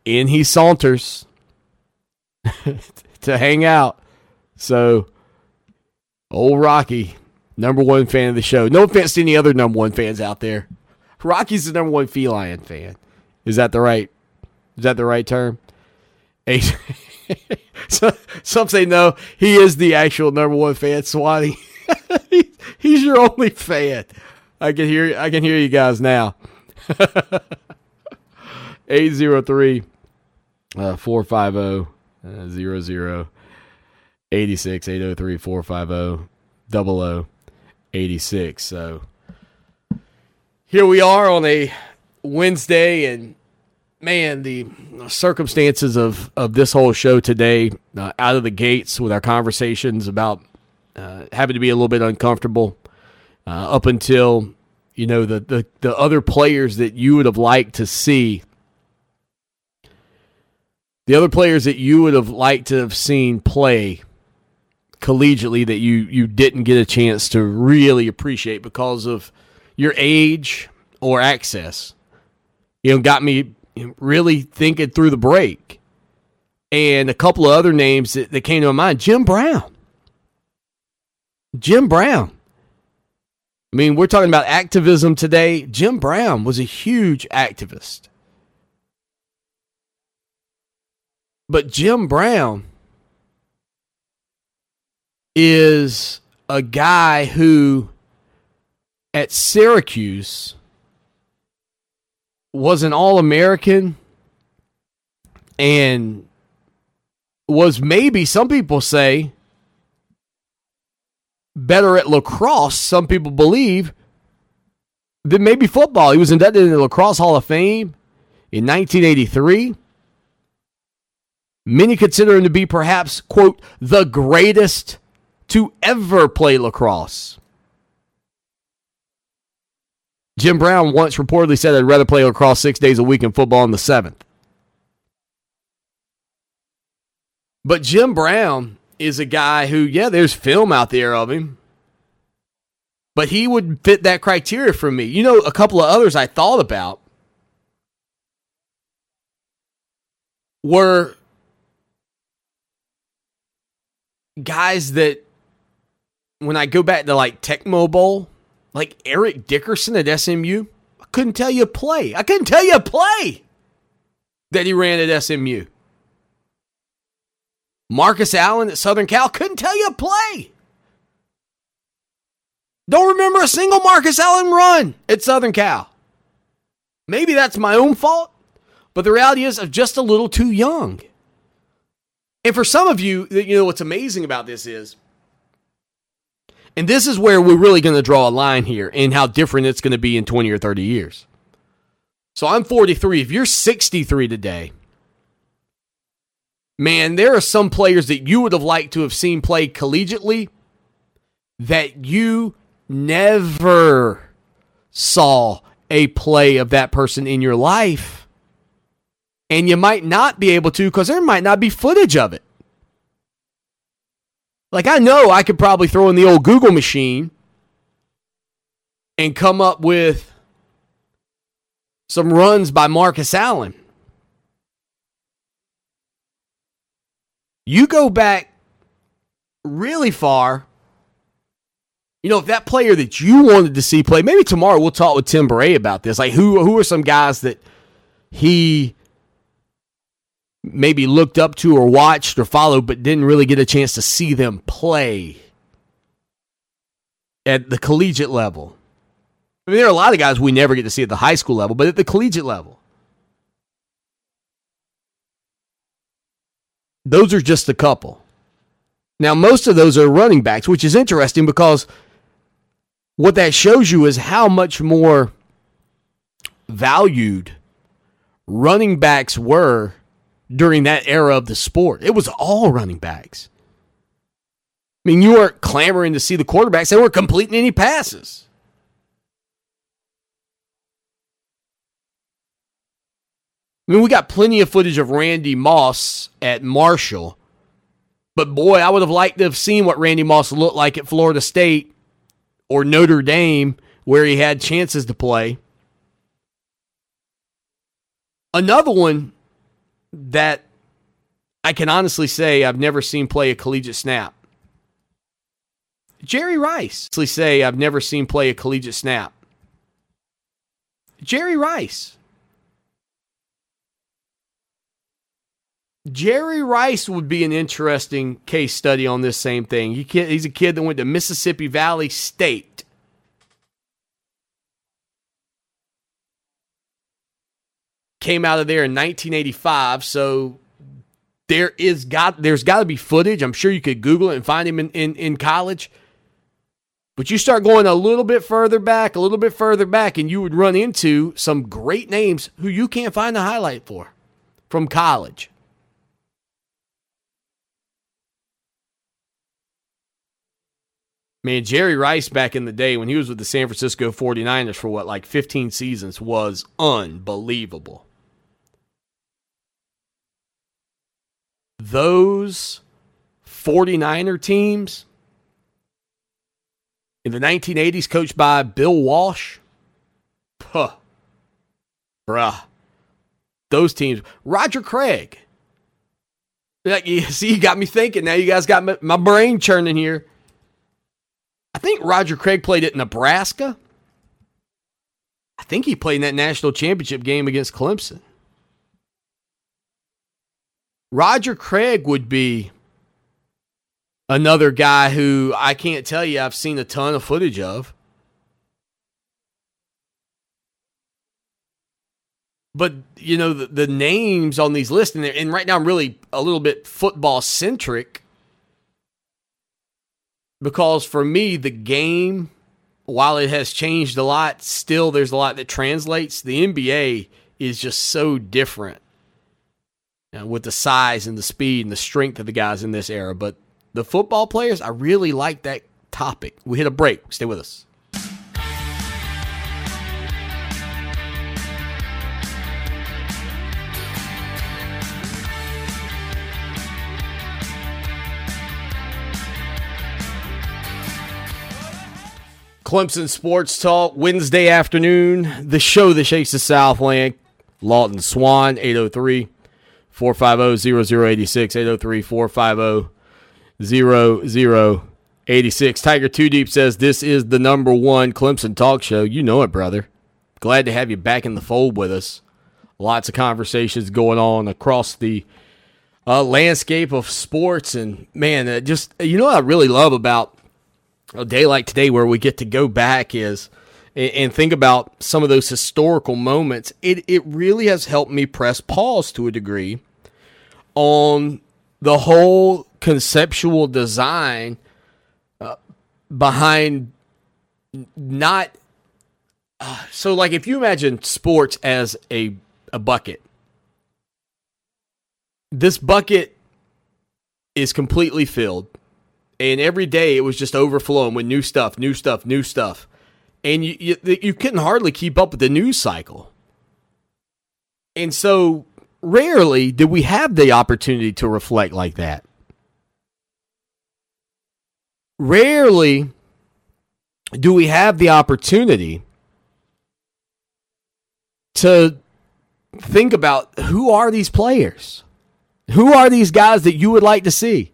in he saunters to hang out. So, old Rocky, number one fan of the show. No offense to any other number one fans out there. Rocky's the number one feline fan. Is that the right term? Some say no, he is the actual number one fan, Swanee. He's your only fan. I can hear you guys now. 803 450-00-86, 803-450-00-86. So here we are on a Wednesday, and man, the circumstances of this whole show today, out of the gates with our conversations about having to be a little bit uncomfortable up until, you know, the other players that you would have liked to see. The other players that you would have liked to have seen play collegiately that you didn't get a chance to really appreciate because of your age or access, you know, got me really thinking through the break. And a couple of other names that came to my mind, Jim Brown. I mean, we're talking about activism today. Jim Brown was a huge activist. But Jim Brown is a guy who at Syracuse was an All-American and was maybe, some people say, better at lacrosse, some people believe, than maybe football. He was inducted into the Lacrosse Hall of Fame in 1983. Many consider him to be perhaps, quote, the greatest to ever play lacrosse. Jim Brown once reportedly said, I'd rather play lacrosse 6 days a week and football on the seventh. But Jim Brown is a guy who, yeah, there's film out there of him, but he would fit that criteria for me. You know, a couple of others I thought about were guys that, when I go back to like Tecmo Bowl, like Eric Dickerson at SMU, I couldn't tell you a play that he ran at SMU. Marcus Allen at Southern Cal, couldn't tell you a play. Don't remember a single Marcus Allen run at Southern Cal. Maybe that's my own fault, but the reality is I'm just a little too young. And for some of you, you know, what's amazing about this is, and this is where we're really going to draw a line here and how different it's going to be in 20 or 30 years. So I'm 43. If you're 63 today, man, there are some players that you would have liked to have seen play collegiately that you never saw a play of that person in your life. And you might not be able to because there might not be footage of it. Like, I know I could probably throw in the old Google machine and come up with some runs by Marcus Allen. You go back really far. You know, if that player that you wanted to see play, maybe tomorrow we'll talk with Tim Bray about this. Like, who are some guys that he maybe looked up to or watched or followed, but didn't really get a chance to see them play at the collegiate level? I mean, there are a lot of guys we never get to see at the high school level, but at the collegiate level, those are just a couple. Now, most of those are running backs, which is interesting because what that shows you is how much more valued running backs were during that era of the sport. It was all running backs. I mean, you weren't clamoring to see the quarterbacks. They weren't completing any passes. I mean, we got plenty of footage of Randy Moss at Marshall. But boy, I would have liked to have seen what Randy Moss looked like at Florida State or Notre Dame, where he had chances to play. Another one that I can honestly say I've never seen play a collegiate snap, Jerry Rice. Jerry Rice would be an interesting case study on this same thing. He's a kid that went to Mississippi Valley State. Came out of there in 1985, so There's got to be footage. I'm sure you could Google it and find him in college. But you start going a little bit further back, and you would run into some great names who you can't find a highlight for from college. Man, Jerry Rice back in the day when he was with the San Francisco 49ers for 15 seasons was unbelievable. Those 49er teams in the 1980s coached by Bill Walsh. Puh. Bruh. Those teams. Roger Craig. See, you got me thinking. Now you guys got my brain churning here. I think Roger Craig played at Nebraska. I think he played in that national championship game against Clemson. Roger Craig would be another guy who I can't tell you I've seen a ton of footage of. But, you know, the names on these lists, and right now I'm really a little bit football-centric. Because for me, the game, while it has changed a lot, still there's a lot that translates. The NBA is just so different, you know, with the size and the speed and the strength of the guys in this era. But the football players, I really like that topic. We hit a break. Stay with us. Clemson Sports Talk, Wednesday afternoon, the show that shakes the Southland. Lawton Swan, 803-450-0086, 803-450-0086. Tiger Two Deep says, this is the number one Clemson talk show. You know it, brother. Glad to have you back in the fold with us. Lots of conversations going on across the landscape of sports. And, man, just you know what I really love about a day like today where we get to go back is and think about some of those historical moments. It really has helped me press pause to a degree on the whole conceptual design behind not... So, if you imagine sports as a bucket, this bucket is completely filled. And every day it was just overflowing with new stuff. And you couldn't hardly keep up with the news cycle. And so rarely did we have the opportunity to reflect like that. Rarely do we have the opportunity to think about who are these players? Who are these guys that you would like to see?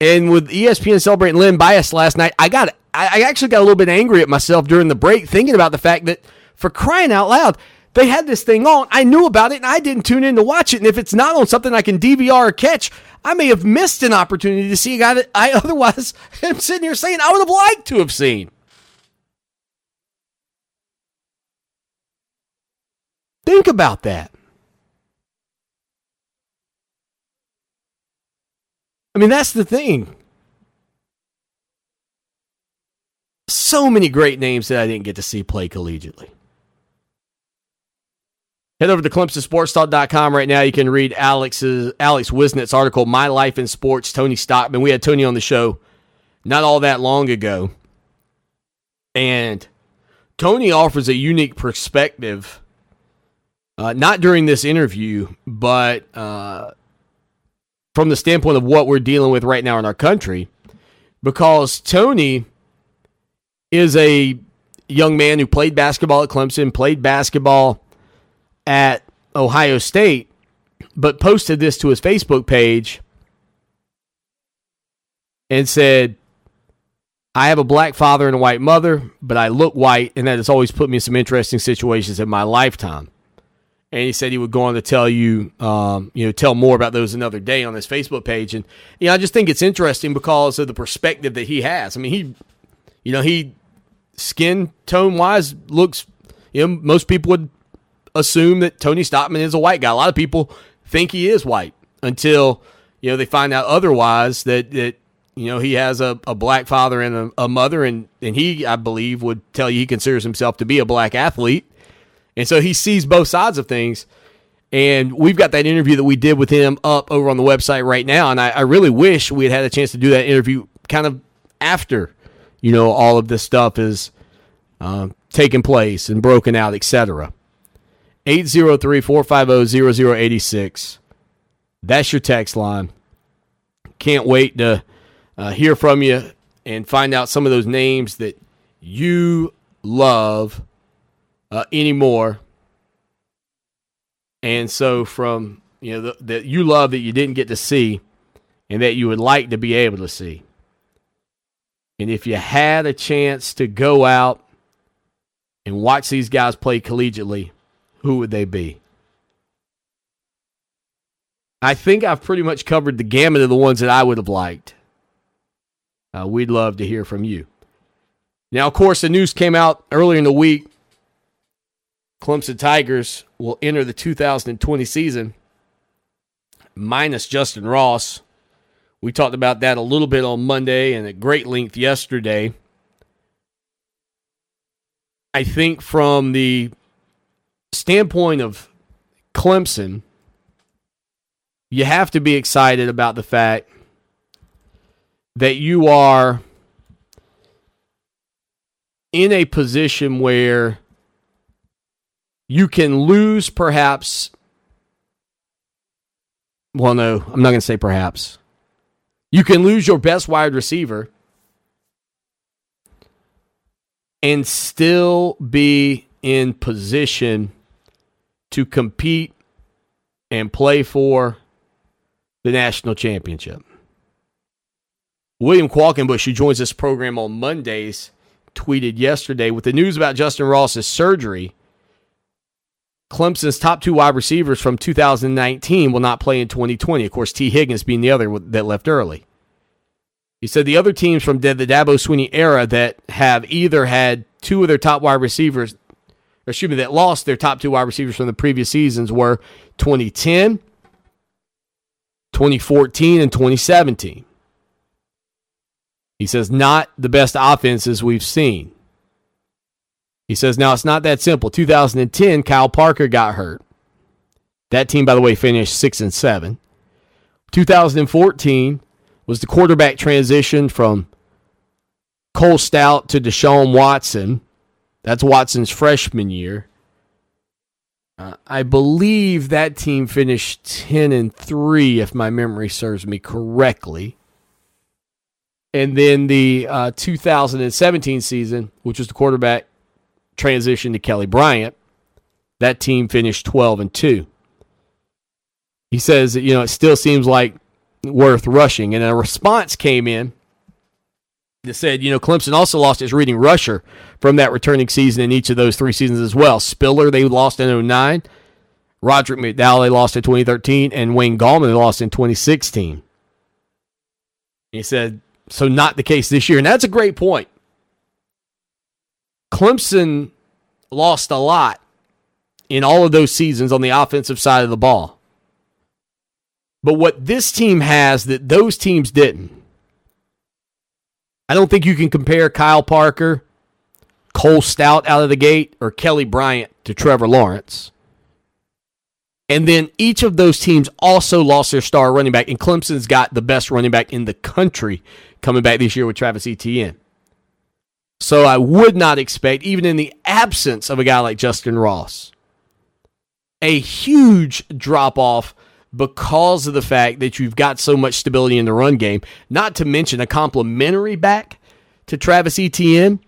And with ESPN celebrating Len Bias last night, I actually got a little bit angry at myself during the break thinking about the fact that, for crying out loud, they had this thing on. I knew about it, and I didn't tune in to watch it. And if it's not on something I can DVR or catch, I may have missed an opportunity to see a guy that I otherwise am sitting here saying I would have liked to have seen. Think about that. I mean, that's the thing. So many great names that I didn't get to see play collegiately. Head over to ClemsonSportsTalk.com right now. You can read Alex Wisnett's article, My Life in Sports, Tony Stockman. We had Tony on the show not all that long ago. And Tony offers a unique perspective, not during this interview, but... from the standpoint of what we're dealing with right now in our country, because Tony is a young man who played basketball at Clemson, played basketball at Ohio State, but posted this to his Facebook page and said, I have a black father and a white mother, but I look white, and that has always put me in some interesting situations in my lifetime. And he said he would go on to tell you, tell more about those another day on his Facebook page. And, I just think it's interesting because of the perspective that he has. I mean, he skin tone wise looks, most people would assume that Tony Stockman is a white guy. A lot of people think he is white until, you know, they find out otherwise that you know, he has a black father and a mother, and he, I believe, would tell you he considers himself to be a black athlete. And so he sees both sides of things. And we've got that interview that we did with him up over on the website right now. And I really wish we had had a chance to do that interview kind of after, you know, all of this stuff is taking place and broken out, etc. 803-450-0086. That's your text line. Can't wait to hear from you and find out some of those names that you love anymore. And so from, you know, that you love that you didn't get to see and that you would like to be able to see. And if you had a chance to go out and watch these guys play collegiately, who would they be? I think I've pretty much covered the gamut of the ones that I would have liked. We'd love to hear from you. Now, of course, the news came out earlier in the week. Clemson Tigers will enter the 2020 season minus Justin Ross. We talked about that a little bit on Monday and at great length yesterday. I think from the standpoint of Clemson, you have to be excited about the fact that you are in a position where you can lose perhaps. Well, no, I'm not going to say perhaps. You can lose your best wide receiver and still be in position to compete and play for the national championship. William Quackenbush, who joins this program on Mondays, tweeted yesterday, with the news about Justin Ross's surgery, Clemson's top two wide receivers from 2019 will not play in 2020. Of course, T. Higgins being the other that left early. He said the other teams from the Dabo Swinney era that have either had two of their top wide receivers, or excuse me, that lost their top two wide receivers from the previous seasons were 2010, 2014, and 2017. He says, not the best offenses we've seen. He says, now it's not that simple. 2010, Kyle Parker got hurt. That team, by the way, finished 6-7. 2014 was the quarterback transition from Cole Stout to Deshaun Watson. That's Watson's freshman year. I believe that team finished 10-3, if my memory serves me correctly. And then the 2017 season, which was the quarterback transition to Kelly Bryant, that team finished 12-2. He says that, you know, it still seems like worth rushing. And a response came in that said, you know, Clemson also lost its leading rusher from that returning season in each of those three seasons as well. Spiller, they lost in 2009. Roderick McDowell, they lost in 2013. And Wayne Gallman, they lost in 2016. He said, so not the case this year. And that's a great point. Clemson lost a lot in all of those seasons on the offensive side of the ball. But what this team has that those teams didn't, I don't think you can compare Kyle Parker, Cole Stout out of the gate, or Kelly Bryant to Trevor Lawrence. And then each of those teams also lost their star running back, and Clemson's got the best running back in the country coming back this year with Travis Etienne. So I would not expect, even in the absence of a guy like Justin Ross, a huge drop-off because of the fact that you've got so much stability in the run game, not to mention a complimentary back to Travis Etienne,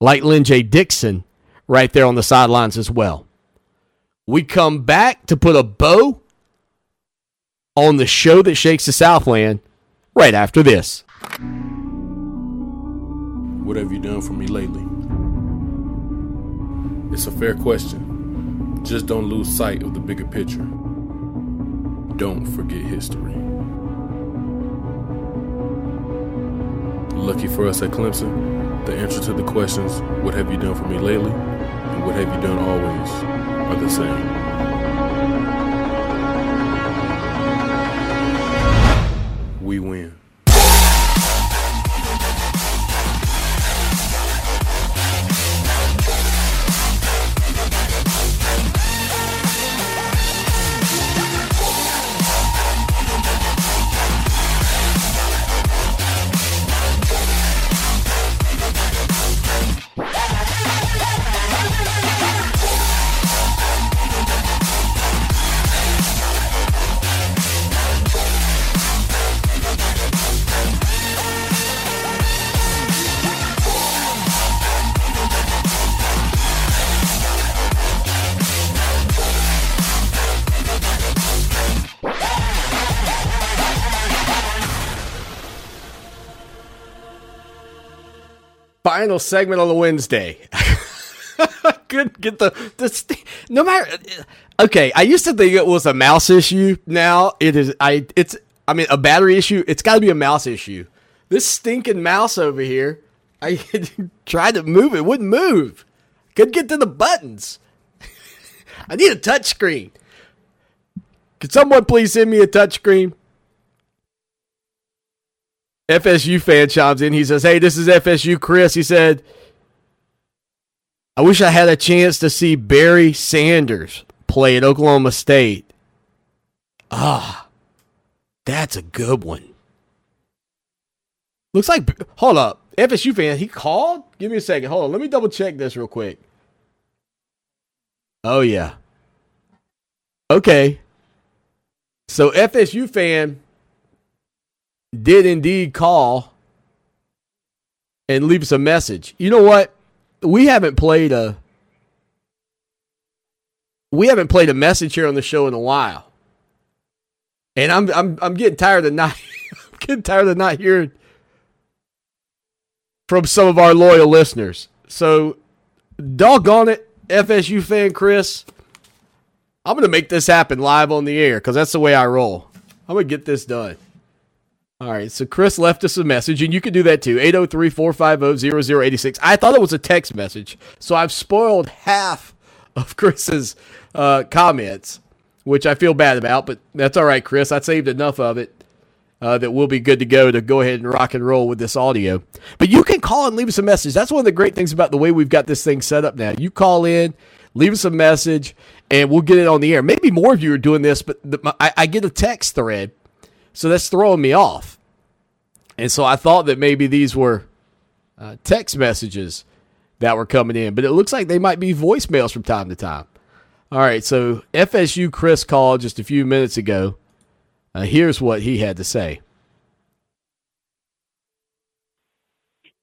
like Len J. Dixon, right there on the sidelines as well. We come back to put a bow on the show that shakes the Southland right after this. What have you done for me lately? It's a fair question. Just don't lose sight of the bigger picture. Don't forget history. Lucky for us at Clemson, the answer to the questions, what have you done for me lately, and what have you done always, are the same. we win. Final segment on the Wednesday. Good, get the no matter. Okay, I used to think it was a mouse issue. Now it is. I mean, a battery issue. It's got to be a mouse issue. This stinking mouse over here. I tried to move it, wouldn't move. Couldn't get to the buttons. I need a touchscreen. Could someone please send me a touchscreen? FSU fan chimes in. He says, hey, this is FSU Chris. He said, I wish I had a chance to see Barry Sanders play at Oklahoma State. Ah, that's a good one. Looks like, hold up. FSU fan, he called? Give me a second. Hold on. Let me double check this real quick. Oh, yeah. Okay. So FSU fan did indeed call and leave us a message. You know what? We haven't played a message here on the show in a while. And I'm getting tired of not hearing from some of our loyal listeners. So doggone it, FSU fan Chris. I'm gonna make this happen live on the air because that's the way I roll. I'm gonna get this done. All right, so Chris left us a message, and you can do that too, 803-450-0086. I thought it was a text message, so I've spoiled half of Chris's comments, which I feel bad about, but that's all right, Chris. I saved enough of it that we'll be good to go ahead and rock and roll with this audio. But you can call and leave us a message. That's one of the great things about the way we've got this thing set up now. You call in, leave us a message, and we'll get it on the air. Maybe more of you are doing this, but I get a text thread. So that's throwing me off. And so I thought that maybe these were text messages that were coming in. But it looks like they might be voicemails from time to time. All right, so FSU Chris called just a few minutes ago. Here's what he had to say.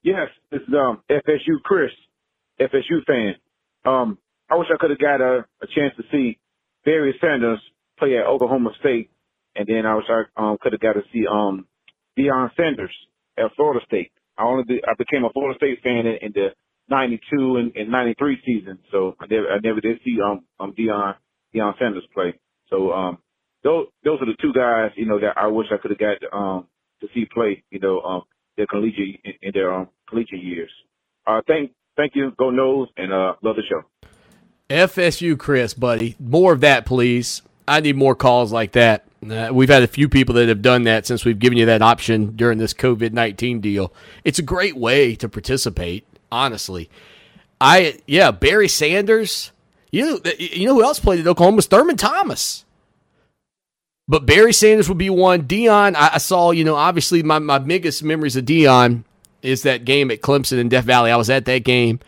Yes, this is FSU Chris, FSU fan. I wish I could have got a chance to see Barry Sanders play at Oklahoma State. And then I wish I could have got to see Deion Sanders at Florida State. I became a Florida State fan in the 92 and 93 season, so I never did see Deion Sanders play. So those are the two guys, you know, that I wish I could have got to see play, you know, their collegiate years. Thank you, go Noles, and love the show. FSU Chris, buddy, more of that, please. I need more calls like that. We've had a few people that have done that since we've given you that option during this COVID-19 deal. It's a great way to participate, honestly. Barry Sanders. You know who else played at Oklahoma? Thurman Thomas. But Barry Sanders would be one. Deion, I saw, you know, obviously my biggest memories of Deion is that game at Clemson in Death Valley. I was at that game.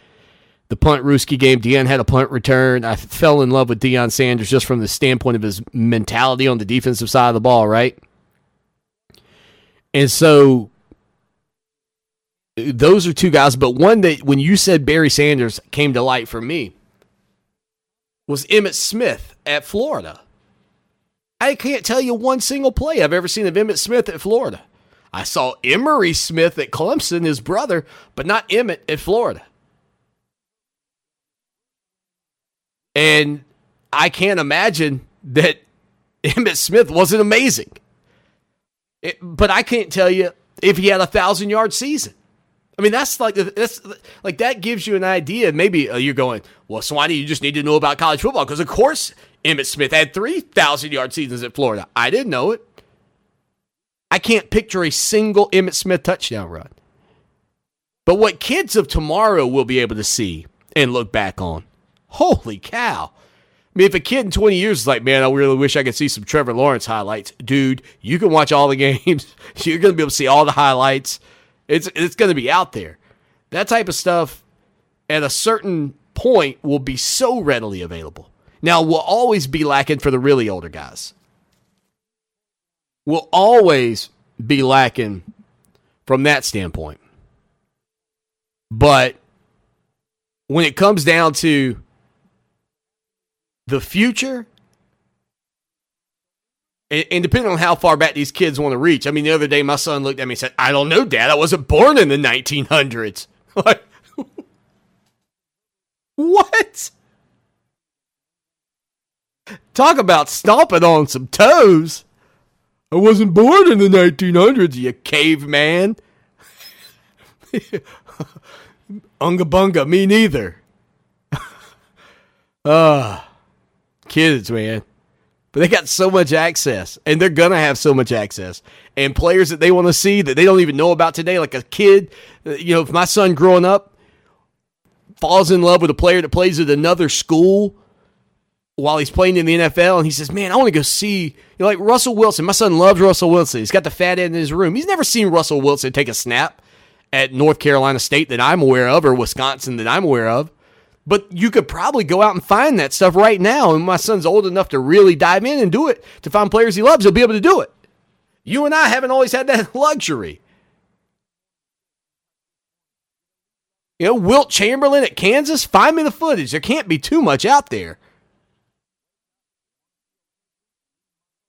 The punt Ruski game, Deion had a punt return. I fell in love with Deion Sanders just from the standpoint of his mentality on the defensive side of the ball, right? And so those are two guys, but one that when you said Barry Sanders came to light for me was Emmitt Smith at Florida. I can't tell you one single play I've ever seen of Emmitt Smith at Florida. I saw Emory Smith at Clemson, his brother, but not Emmitt at Florida. And I can't imagine that Emmitt Smith wasn't amazing. But I can't tell you if he had 1,000-yard season. I mean, that's like that gives you an idea. Maybe you're going, well, Swanee, you just need to know about college football because, of course, Emmitt Smith had 3,000-yard seasons at Florida. I didn't know it. I can't picture a single Emmitt Smith touchdown run. But what kids of tomorrow will be able to see and look back on, holy cow. I mean, if a kid in 20 years is like, man, I really wish I could see some Trevor Lawrence highlights. Dude, you can watch all the games. You're going to be able to see all the highlights. It's going to be out there. That type of stuff at a certain point will be so readily available. Now, we'll always be lacking for the really older guys. We'll always be lacking from that standpoint. But when it comes down to the future, and depending on how far back these kids want to reach. I mean, the other day, my son looked at me and said, I don't know, Dad. I wasn't born in the 1900s. Like, what? Talk about stomping on some toes. I wasn't born in the 1900s, you caveman. Unga bunga, me neither. Kids, man. But they got so much access, and they're going to have so much access. And players that they want to see that they don't even know about today, like a kid. You know, if my son growing up falls in love with a player that plays at another school while he's playing in the NFL, and he says, man, I want to go see, you know, like Russell Wilson. My son loves Russell Wilson. He's got the fat end in his room. He's never seen Russell Wilson take a snap at North Carolina State that I'm aware of, or Wisconsin that I'm aware of. But you could probably go out and find that stuff right now. And my son's old enough to really dive in and do it, to find players he loves. He'll be able to do it. You and I haven't always had that luxury. You know, Wilt Chamberlain at Kansas, find me the footage. There can't be too much out there.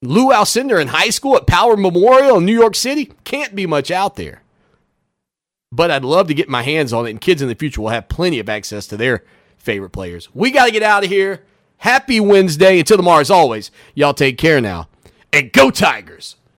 Lou Alcindor in high school at Power Memorial in New York City, can't be much out there. But I'd love to get my hands on it, and kids in the future will have plenty of access to their favorite players. We got to get out of here. Happy Wednesday. Until tomorrow, as always, y'all take care now. And go Tigers!